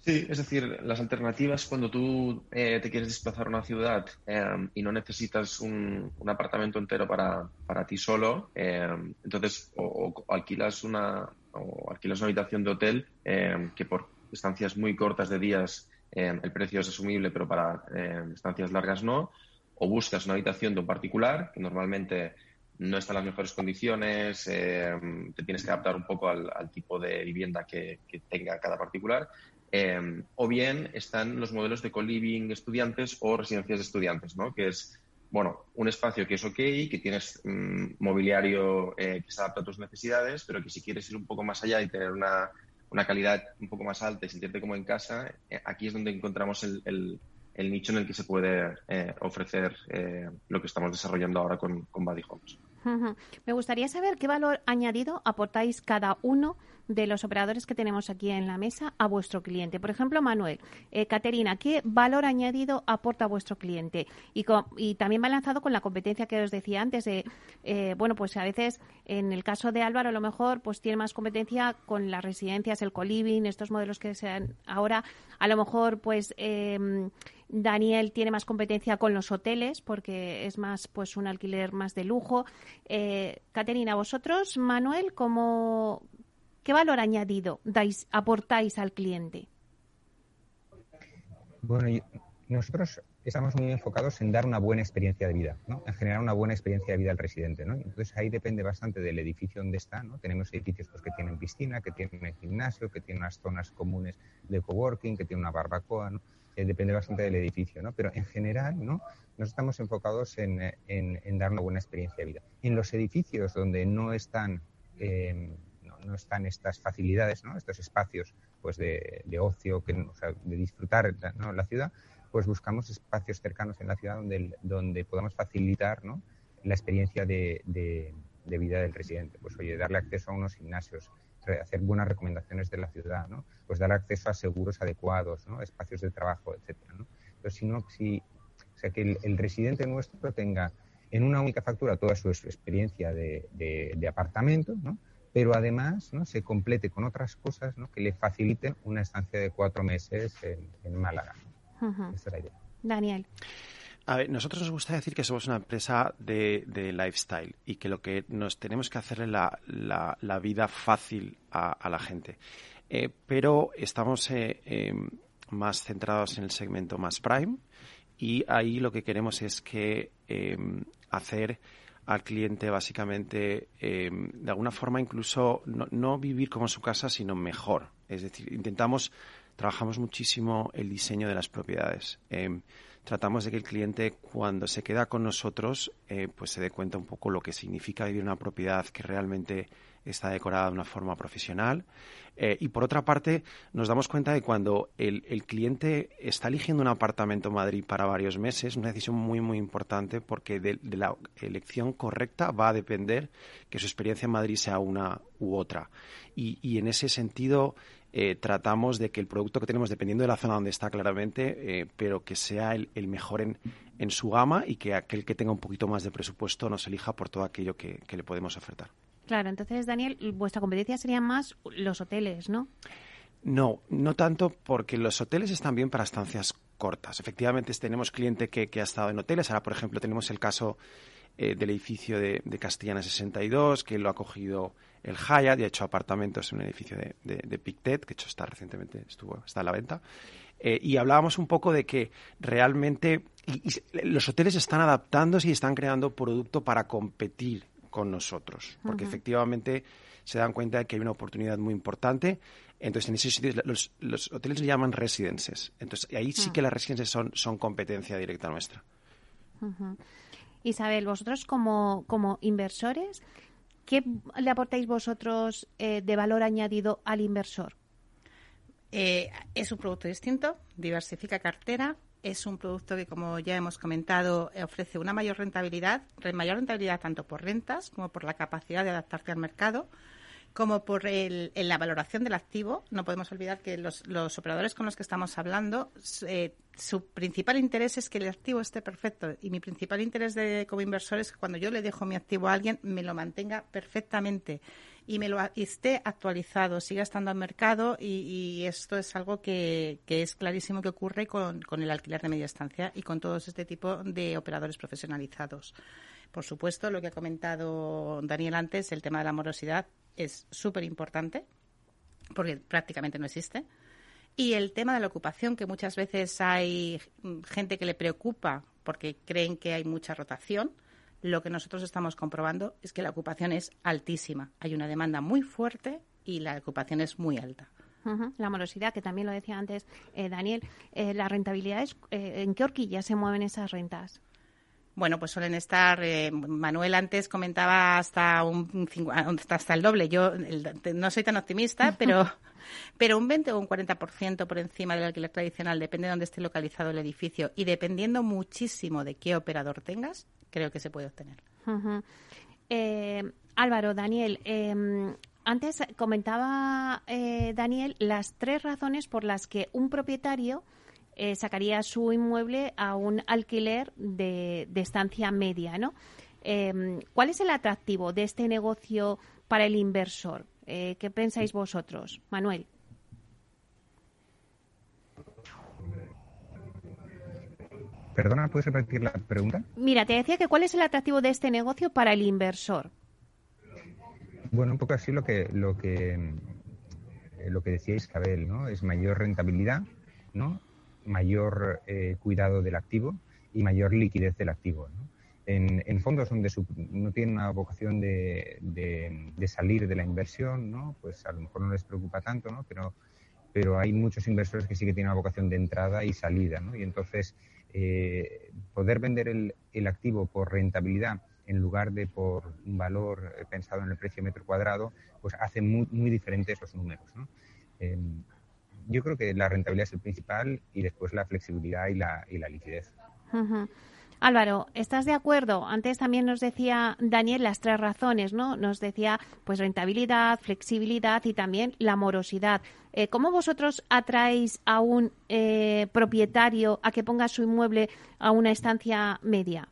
Sí, es decir, las alternativas cuando tú eh, te quieres desplazar a una ciudad eh, y no necesitas un, un apartamento entero para, para ti solo, eh, entonces o, o alquilas una o alquilas una habitación de hotel eh, que por estancias muy cortas de días eh, el precio es asumible, pero para eh, estancias largas no. O buscas una habitación de un particular, que normalmente no está en las mejores condiciones, eh, te tienes que adaptar un poco al, al tipo de vivienda que, que tenga cada particular. Eh, o bien están los modelos de co-living estudiantes o residencias de estudiantes, ¿no? Que es, bueno, un espacio que es ok, que tienes mm, mobiliario eh, que se adapta a tus necesidades, pero que si quieres ir un poco más allá y tener una, una calidad un poco más alta y sentirte como en casa, eh, aquí es donde encontramos el, el, el nicho en el que se puede eh, ofrecer eh, lo que estamos desarrollando ahora con, con Badi Homes. Uh-huh. Me gustaría saber qué valor añadido aportáis cada uno de los operadores que tenemos aquí en la mesa a vuestro cliente. Por ejemplo, Manuel, eh, Caterina, ¿qué valor añadido aporta a vuestro cliente? Y, con, y también va lanzado con la competencia que os decía antes de, eh, bueno, pues a veces en el caso de Álvaro a lo mejor pues tiene más competencia con las residencias, el co-living, estos modelos que se dan ahora. A lo mejor pues eh, Daniel tiene más competencia con los hoteles porque es más pues un alquiler más de lujo. Eh, Caterina, vosotros, Manuel, ¿cómo...? ¿Qué valor añadido dais, aportáis al cliente? Bueno, y nosotros estamos muy enfocados en dar una buena experiencia de vida, ¿no? En generar una buena experiencia de vida al residente, ¿no? Entonces ahí depende bastante del edificio donde está, ¿no? Tenemos edificios pues, que tienen piscina, que tienen gimnasio, que tienen unas zonas comunes de coworking, que tienen una barbacoa, ¿no? Eh, depende bastante del edificio, ¿no? Pero en general, ¿no? Nos estamos enfocados en, en, en dar una buena experiencia de vida. En los edificios donde no están... Eh, no están estas facilidades, ¿no? Estos espacios pues de, de ocio, que, o sea, de disfrutar, ¿no? La ciudad, pues buscamos espacios cercanos en la ciudad donde, donde podamos facilitar, ¿no? La experiencia de, de, de vida del residente. Pues oye, darle acceso a unos gimnasios, hacer buenas recomendaciones de la ciudad, ¿no? Pues dar acceso a seguros adecuados, ¿no? Espacios de trabajo, etcétera, ¿no? Entonces, si no, si, o sea, que el, el residente nuestro tenga en una única factura toda su, su experiencia de, de, de apartamento, ¿no? Pero además, ¿no? Se complete con otras cosas, ¿no? Que le faciliten una estancia de cuatro meses en, en Málaga. Uh-huh. Esta es la idea. Daniel. A ver, nosotros nos gusta decir que somos una empresa de, de lifestyle y que lo que nos tenemos que hacerle la, la, la vida fácil a, a la gente. Eh, pero estamos eh, eh, más centrados en el segmento más prime y ahí lo que queremos es que eh, hacer... al cliente básicamente eh, de alguna forma incluso no, no vivir como su casa sino mejor, es decir, intentamos trabajamos muchísimo el diseño de las propiedades, eh, tratamos de que el cliente cuando se queda con nosotros eh, pues se dé cuenta un poco lo que significa vivir una propiedad que realmente está decorada de una forma profesional eh, y por otra parte nos damos cuenta de cuando el, el cliente está eligiendo un apartamento en Madrid para varios meses, una decisión muy muy importante porque de, de la elección correcta va a depender que su experiencia en Madrid sea una u otra y, y en ese sentido eh, tratamos de que el producto que tenemos dependiendo de la zona donde está claramente eh, pero que sea el, el mejor en, en su gama y que aquel que tenga un poquito más de presupuesto nos elija por todo aquello que, que le podemos ofertar. Claro, entonces, Daniel, vuestra competencia serían más los hoteles, ¿no? No, no tanto porque los hoteles están bien para estancias cortas. Efectivamente, tenemos cliente que, que ha estado en hoteles. Ahora, por ejemplo, tenemos el caso eh, del edificio de, de Castellana sesenta y dos, que lo ha cogido el Hyatt y ha hecho apartamentos en un edificio de, de, de Pictet, que de hecho está recientemente estuvo está a la venta. Eh, y hablábamos un poco de que realmente y, y los hoteles están adaptándose y están creando producto para competir con nosotros, porque uh-huh. efectivamente se dan cuenta de que hay una oportunidad muy importante. Entonces, en esos sitios, los, los hoteles le llaman residences. Entonces, ahí sí uh-huh. que las residences son, son competencia directa nuestra. Uh-huh. Isabel, vosotros como, como inversores, ¿qué le aportáis vosotros eh, de valor añadido al inversor? Eh, es un producto distinto, diversifica cartera. Es un producto que, como ya hemos comentado, ofrece una mayor rentabilidad, mayor rentabilidad tanto por rentas como por la capacidad de adaptarte al mercado, como por el, en la valoración del activo. No podemos olvidar que los, los operadores con los que estamos hablando, eh, su principal interés es que el activo esté perfecto. Y mi principal interés de, como inversor es que cuando yo le dejo mi activo a alguien, me lo mantenga perfectamente y me lo y esté actualizado, siga estando al mercado y, y esto es algo que, que es clarísimo que ocurre con, con el alquiler de media estancia y con todo este tipo de operadores profesionalizados. Por supuesto, lo que ha comentado Daniel antes, el tema de la morosidad es súper importante porque prácticamente no existe. Y el tema de la ocupación, que muchas veces hay gente que le preocupa porque creen que hay mucha rotación. Lo que nosotros estamos comprobando es que la ocupación es altísima. Hay una demanda muy fuerte y la ocupación es muy alta. Uh-huh. La morosidad, que también lo decía antes eh, Daniel, eh, las rentabilidades, eh, ¿en qué horquilla se mueven esas rentas? Bueno, pues suelen estar, eh, Manuel antes comentaba hasta un hasta el doble. Yo el, no soy tan optimista, pero pero un veinte o un cuarenta por ciento por encima del alquiler tradicional, depende de dónde esté localizado el edificio y dependiendo muchísimo de qué operador tengas, creo que se puede obtener. Uh-huh. eh, Álvaro, Daniel, eh, antes comentaba eh, Daniel las tres razones por las que un propietario Eh, sacaría su inmueble a un alquiler de, de estancia media, ¿no? Eh, ¿Cuál es el atractivo de este negocio para el inversor? Eh, ¿Qué pensáis vosotros, Manuel? Perdona, ¿puedes repetir la pregunta? Mira, te decía que ¿cuál es el atractivo de este negocio para el inversor? Bueno, un poco así lo que lo que lo que decía Isabel, ¿no? Es mayor rentabilidad, ¿no? mayor eh, cuidado del activo y mayor liquidez del activo, ¿no? En, en fondos donde su, no tienen una vocación de, de, de salir de la inversión, ¿no? Pues a lo mejor no les preocupa tanto, ¿no? Pero, pero hay muchos inversores que sí que tienen una vocación de entrada y salida, ¿no? Y entonces eh, poder vender el, el activo por rentabilidad en lugar de por un valor pensado en el precio de metro cuadrado, pues hace muy, muy diferentes los números, ¿no? Eh, Yo creo que la rentabilidad es el principal y después la flexibilidad y la, y la liquidez. Uh-huh. Álvaro, ¿estás de acuerdo? Antes también nos decía Daniel las tres razones, ¿no? Nos decía pues rentabilidad, flexibilidad y también la morosidad. Eh, ¿Cómo vosotros atraéis a un eh, propietario a que ponga su inmueble a una estancia media?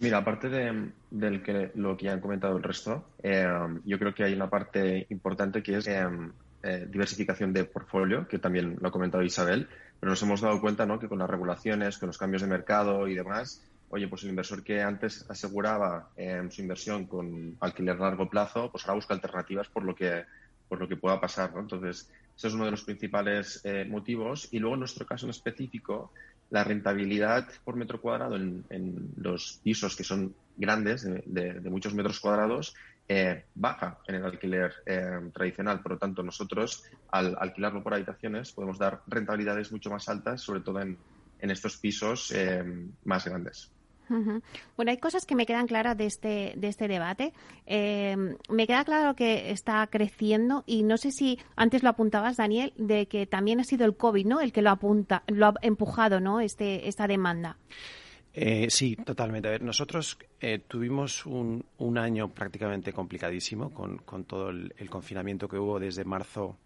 Mira, aparte de del que, lo que ya han comentado el resto, eh, yo creo que hay una parte importante que es... Eh, Eh, diversificación de portfolio, que también lo ha comentado Isabel, pero nos hemos dado cuenta, ¿no?, que con las regulaciones, con los cambios de mercado y demás, oye, pues el inversor que antes aseguraba eh, su inversión con alquiler a largo plazo, pues ahora busca alternativas por lo que por lo que pueda pasar, ¿no? Entonces, ese es uno de los principales eh, motivos. Y luego, en nuestro caso en específico, la rentabilidad por metro cuadrado en, en los pisos que son grandes, de, de, de muchos metros cuadrados, Eh, baja en el alquiler eh, tradicional. Por lo tanto, nosotros, al alquilarlo por habitaciones, podemos dar rentabilidades mucho más altas, sobre todo en, en estos pisos eh, más grandes. Uh-huh. Bueno, hay cosas que me quedan claras de este, de este debate. Eh, me queda claro que está creciendo y no sé si antes lo apuntabas, Daniel, de que también ha sido el COVID, ¿no?, el que lo apunta, lo ha empujado, ¿no?, este, esta demanda. Eh, sí, totalmente. A ver, nosotros eh, tuvimos un, un año prácticamente complicadísimo con, con todo el, el confinamiento que hubo desde marzo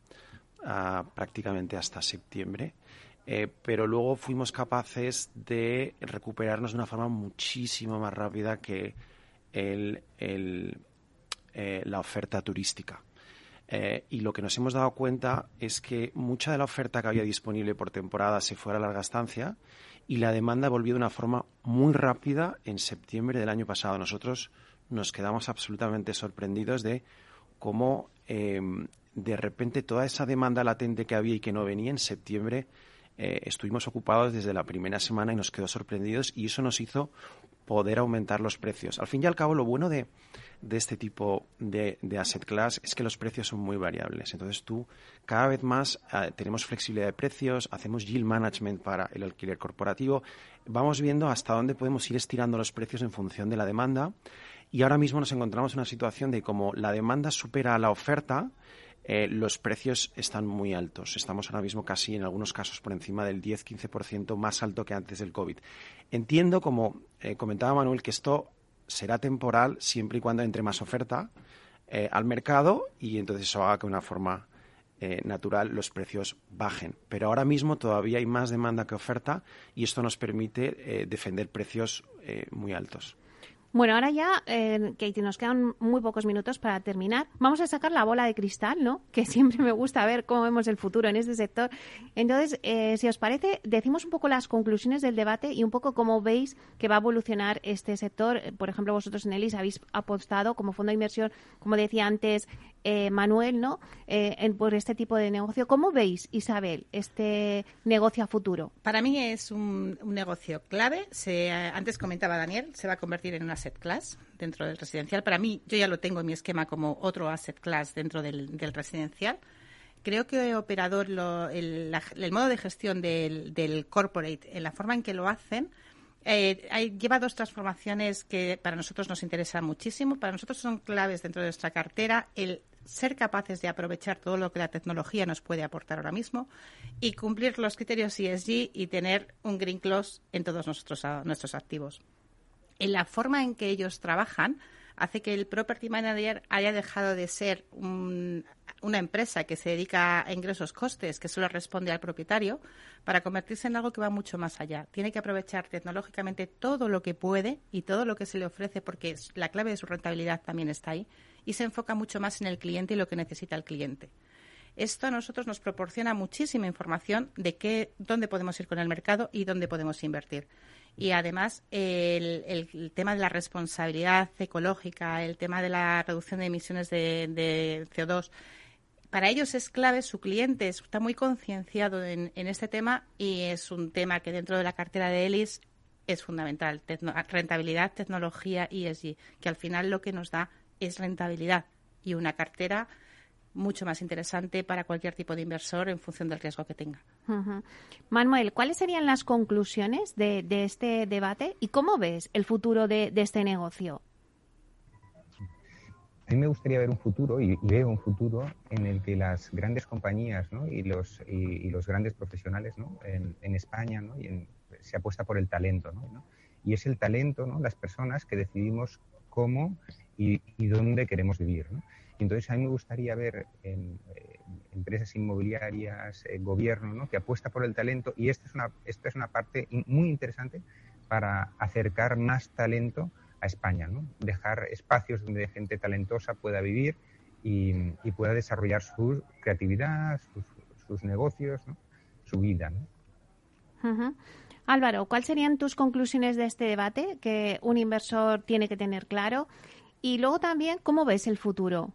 a, prácticamente hasta septiembre, eh, pero luego fuimos capaces de recuperarnos de una forma muchísimo más rápida que el, el, eh, la oferta turística. Eh, y lo que nos hemos dado cuenta es que mucha de la oferta que había disponible por temporada se fue a larga estancia y la demanda volvió de una forma muy rápida en septiembre del año pasado. Nosotros nos quedamos absolutamente sorprendidos de cómo eh, de repente toda esa demanda latente que había y que no venía en septiembre, eh, estuvimos ocupados desde la primera semana y nos quedó sorprendidos, y eso nos hizo poder aumentar los precios. Al fin y al cabo, lo bueno de, de este tipo de, de asset class es que los precios son muy variables. Entonces, tú cada vez más eh, tenemos flexibilidad de precios, hacemos yield management para el alquiler corporativo, vamos viendo hasta dónde podemos ir estirando los precios en función de la demanda, y ahora mismo nos encontramos en una situación de como la demanda supera a la oferta, eh, los precios están muy altos. Estamos ahora mismo casi, en algunos casos, por encima del diez a quince por ciento más alto que antes del COVID. Entiendo, como eh, comentaba Manuel, que esto será temporal siempre y cuando entre más oferta eh, al mercado, y entonces eso haga que de una forma eh, natural los precios bajen. Pero ahora mismo todavía hay más demanda que oferta y esto nos permite eh, defender precios eh, muy altos. Bueno, ahora ya, eh, Katie, nos quedan muy pocos minutos para terminar. Vamos a sacar la bola de cristal, ¿no?, que siempre me gusta ver cómo vemos el futuro en este sector. Entonces, eh, si os parece, decimos un poco las conclusiones del debate y un poco cómo veis que va a evolucionar este sector. Por ejemplo, vosotros en Elis habéis apostado como fondo de inversión, como decía antes eh, Manuel, ¿no?, eh, en, por este tipo de negocio. ¿Cómo veis, Isabel, este negocio a futuro? Para mí es un, un negocio clave. Se, antes comentaba Daniel, se va a convertir en una asset class dentro del residencial. Para mí, yo ya lo tengo en mi esquema como otro asset class dentro del, del residencial. Creo que el operador, lo, el, la, el modo de gestión del, del corporate, en la forma en que lo hacen, eh, hay, lleva dos transformaciones que para nosotros nos interesan muchísimo. Para nosotros son claves dentro de nuestra cartera el ser capaces de aprovechar todo lo que la tecnología nos puede aportar ahora mismo y cumplir los criterios E S G y tener un green close en todos nuestros, a, nuestros activos. En la forma en que ellos trabajan hace que el property manager haya dejado de ser un, una empresa que se dedica a ingresos costes, que solo responde al propietario, para convertirse en algo que va mucho más allá. Tiene que aprovechar tecnológicamente todo lo que puede y todo lo que se le ofrece, porque la clave de su rentabilidad también está ahí, y se enfoca mucho más en el cliente y lo que necesita el cliente. Esto a nosotros nos proporciona muchísima información de qué, dónde podemos ir con el mercado y dónde podemos invertir. Y además el, el tema de la responsabilidad ecológica, el tema de la reducción de emisiones de, de C O dos, para ellos es clave. Su cliente está muy concienciado en, en este tema y es un tema que dentro de la cartera de Elis es fundamental. Tecno, rentabilidad, tecnología, E S G, que al final lo que nos da es rentabilidad y una cartera mucho más interesante para cualquier tipo de inversor en función del riesgo que tenga. Uh-huh. Manuel, ¿cuáles serían las conclusiones de, de este debate y cómo ves el futuro de, de este negocio? A mí me gustaría ver un futuro, y, y veo un futuro, en el que las grandes compañías, ¿no? y, los, y, y los grandes profesionales, ¿no? en, en España, ¿no? y en, se apuesta por el talento, ¿no? ¿no? Y es el talento, ¿no? las personas que decidimos cómo y, y dónde queremos vivir, ¿no? Entonces, a mí me gustaría ver eh, empresas inmobiliarias, eh, gobierno, ¿no? que apuesta por el talento, y esta es una, esta es una parte in, muy interesante para acercar más talento a España, ¿no? Dejar espacios donde gente talentosa pueda vivir y, y pueda desarrollar su creatividad, sus, sus negocios, ¿no? su vida, ¿no? Uh-huh. Álvaro, ¿cuáles serían tus conclusiones de este debate que un inversor tiene que tener claro? Y luego también, ¿cómo ves el futuro?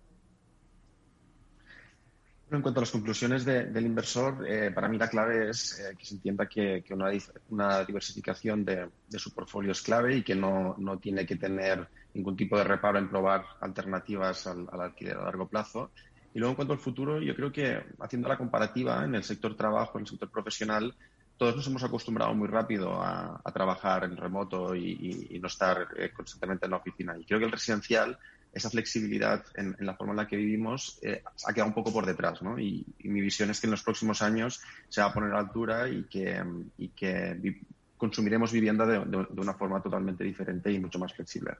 En cuanto a las conclusiones de, del inversor, eh, para mí la clave es eh, que se entienda que, que una, una diversificación de, de su portfolio es clave y que no, no tiene que tener ningún tipo de reparo en probar alternativas al, al alquiler a largo plazo. Y luego, en cuanto al futuro, yo creo que, haciendo la comparativa en el sector trabajo, en el sector profesional, todos nos hemos acostumbrado muy rápido a, a trabajar en remoto y, y, y no estar eh, constantemente en la oficina. Y creo que el residencial, esa flexibilidad en, en la forma en la que vivimos eh, ha quedado un poco por detrás, ¿no? Y, y mi visión es que en los próximos años se va a poner a la altura y que, y que vi- consumiremos vivienda de, de, de una forma totalmente diferente y mucho más flexible.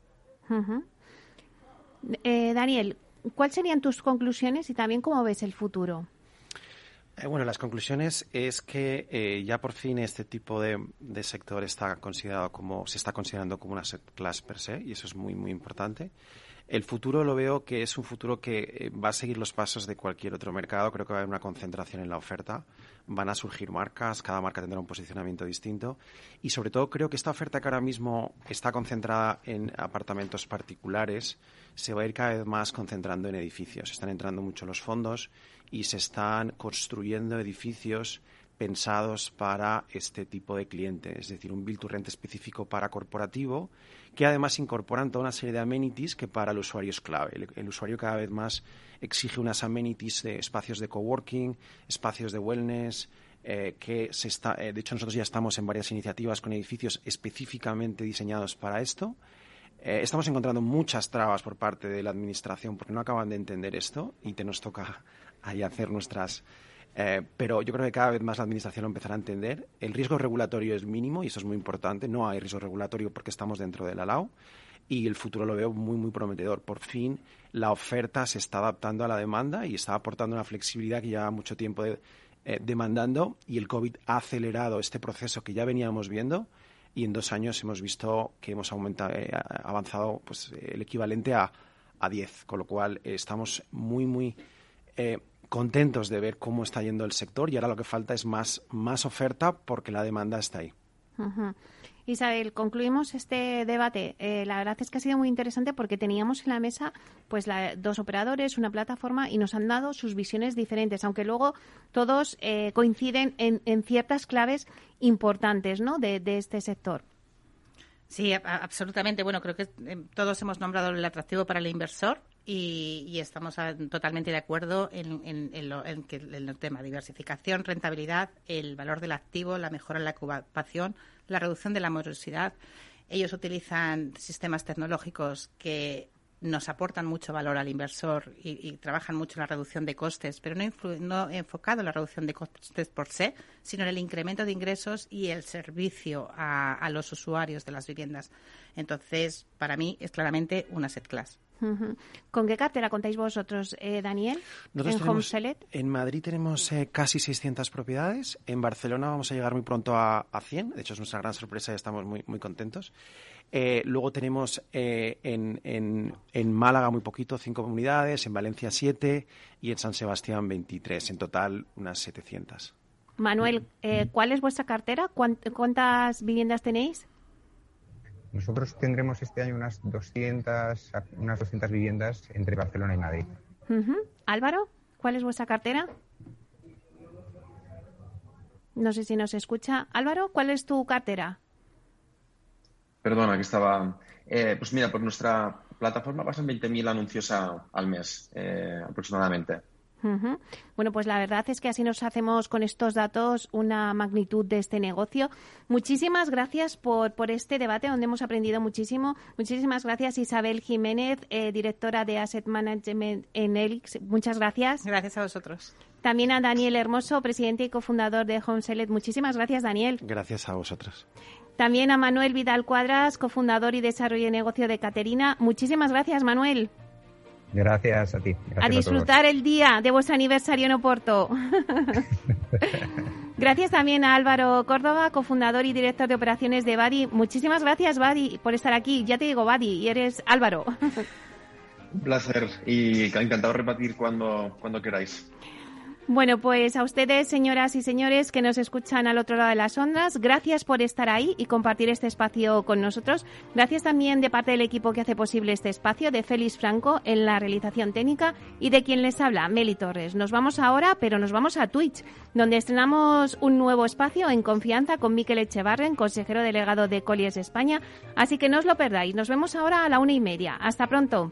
Uh-huh. eh, Daniel, ¿cuáles serían tus conclusiones y también cómo ves el futuro? Eh, bueno, las conclusiones es que eh, ya por fin este tipo de, de sector está considerado como, se está considerando como una asset class per se, y eso es muy, muy importante. El futuro lo veo que es un futuro que va a seguir los pasos de cualquier otro mercado. Creo que va a haber una concentración en la oferta. Van a surgir marcas, cada marca tendrá un posicionamiento distinto. Y sobre todo creo que esta oferta que ahora mismo está concentrada en apartamentos particulares se va a ir cada vez más concentrando en edificios. Están entrando mucho los fondos y se están construyendo edificios pensados para este tipo de cliente, es decir, un build to rent específico para corporativo, que además incorporan toda una serie de amenities que para el usuario es clave. El, el usuario cada vez más exige unas amenities de espacios de coworking, espacios de wellness, eh, que se está, eh, de hecho nosotros ya estamos en varias iniciativas con edificios específicamente diseñados para esto. Eh, estamos encontrando muchas trabas por parte de la administración porque no acaban de entender esto y te nos toca ahí hacer nuestras... Eh, pero yo creo que cada vez más la administración lo empezará a entender. El riesgo regulatorio es mínimo y eso es muy importante. No hay riesgo regulatorio porque estamos dentro de la L A O y el futuro lo veo muy, muy prometedor. Por fin la oferta se está adaptando a la demanda y está aportando una flexibilidad que lleva mucho tiempo de, eh, demandando, y el COVID ha acelerado este proceso que ya veníamos viendo, y en dos años hemos visto que hemos aumentado, eh, avanzado pues, el equivalente a, a diez, con lo cual eh, estamos muy, muy... Eh, contentos de ver cómo está yendo el sector, y ahora lo que falta es más, más oferta porque la demanda está ahí. Uh-huh. Isabel, concluimos este debate. Eh, la verdad es que ha sido muy interesante porque teníamos en la mesa pues la, dos operadores, una plataforma, y nos han dado sus visiones diferentes, aunque luego todos eh, coinciden en, en ciertas claves importantes, ¿no? de, de este sector. Sí, a, absolutamente. Bueno, creo que todos hemos nombrado el atractivo para el inversor y, y estamos a, totalmente de acuerdo en, en, en, lo, en, que, en el tema diversificación, rentabilidad, el valor del activo, la mejora en la ocupación, la reducción de la morosidad. Ellos utilizan sistemas tecnológicos que nos aportan mucho valor al inversor y, y trabajan mucho en la reducción de costes, pero no, influ, no enfocado en la reducción de costes por sí, sino en el incremento de ingresos y el servicio a, a los usuarios de las viviendas. Entonces, para mí es claramente un asset class. Uh-huh. ¿Con qué cartera contáis vosotros, eh, Daniel? Nosotros en tenemos, Home Select. En Madrid tenemos eh, casi seiscientas propiedades. En Barcelona vamos a llegar muy pronto a, a cien. De hecho, es nuestra gran sorpresa y estamos muy, muy contentos. Eh, luego tenemos eh, en, en, en Málaga muy poquito, cinco comunidades, en Valencia siete y en San Sebastián veintitrés. En total, unas setecientas. Manuel, eh, ¿cuál es vuestra cartera? ¿Cuántas viviendas tenéis? Nosotros tendremos este año unas doscientas, unas doscientas viviendas entre Barcelona y Madrid. Uh-huh. Álvaro, ¿cuál es vuestra cartera? No sé si nos escucha. Álvaro, ¿cuál es tu cartera? Perdona, que estaba... Eh, pues mira, por nuestra plataforma pasan veinte mil anuncios a, al mes, eh, aproximadamente. Uh-huh. Bueno, pues la verdad es que así nos hacemos con estos datos una magnitud de este negocio. Muchísimas gracias por, por este debate donde hemos aprendido muchísimo. Muchísimas gracias, Isabel Jiménez, eh, directora de Asset Management en Elis. Muchas gracias. Gracias a vosotros. También a Daniel Hermoso, presidente y cofundador de Home Select. Muchísimas gracias, Daniel. Gracias a vosotros. También a Manuel Vidal Cuadras, cofundador y desarrollo de negocio de Caterina. Muchísimas gracias, Manuel. Gracias a ti. Gracias a disfrutar a el día de vuestro aniversario en Oporto. Gracias también a Álvaro Córdoba, cofundador y director de operaciones de Badi. Muchísimas gracias, Badi, por estar aquí. Ya te digo, Badi, y eres Álvaro. Un placer y encantado de repetir cuando, cuando queráis. Bueno, pues a ustedes, señoras y señores, que nos escuchan al otro lado de las ondas, gracias por estar ahí y compartir este espacio con nosotros. Gracias también de parte del equipo que hace posible este espacio, de Félix Franco en la realización técnica y de quien les habla, Meli Torres. Nos vamos ahora, pero nos vamos a Twitch, donde estrenamos un nuevo espacio en confianza con Miquel Echevarren, consejero delegado de Colliers España. Así que no os lo perdáis. Nos vemos ahora a la una y media. Hasta pronto.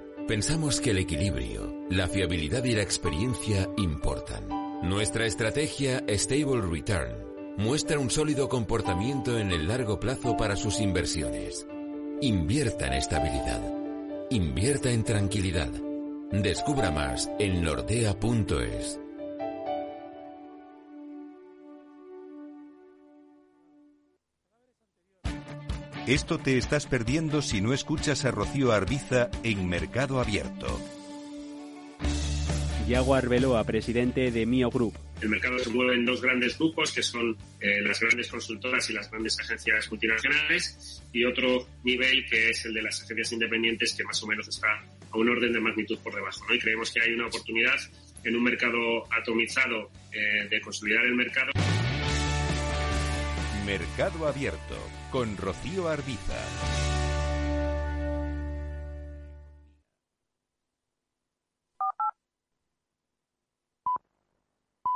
pensamos que el equilibrio, la fiabilidad y la experiencia importan. Nuestra estrategia Stable Return muestra un sólido comportamiento en el largo plazo para sus inversiones. Invierta en estabilidad. Invierta en tranquilidad. Descubra más en nordea punto es. Esto te estás perdiendo si no escuchas a Rocío Arbiza en Mercado Abierto. Yago Arbeloa, presidente de Mio Group. el mercado se mueve en dos grandes grupos, que son eh, las grandes consultoras y las grandes agencias multinacionales, y otro nivel que es el de las agencias independientes, que más o menos está a un orden de magnitud por debajo, ¿no? Y creemos que hay una oportunidad en un mercado atomizado eh, de consolidar el mercado. Mercado Abierto con Rocío Arbiza.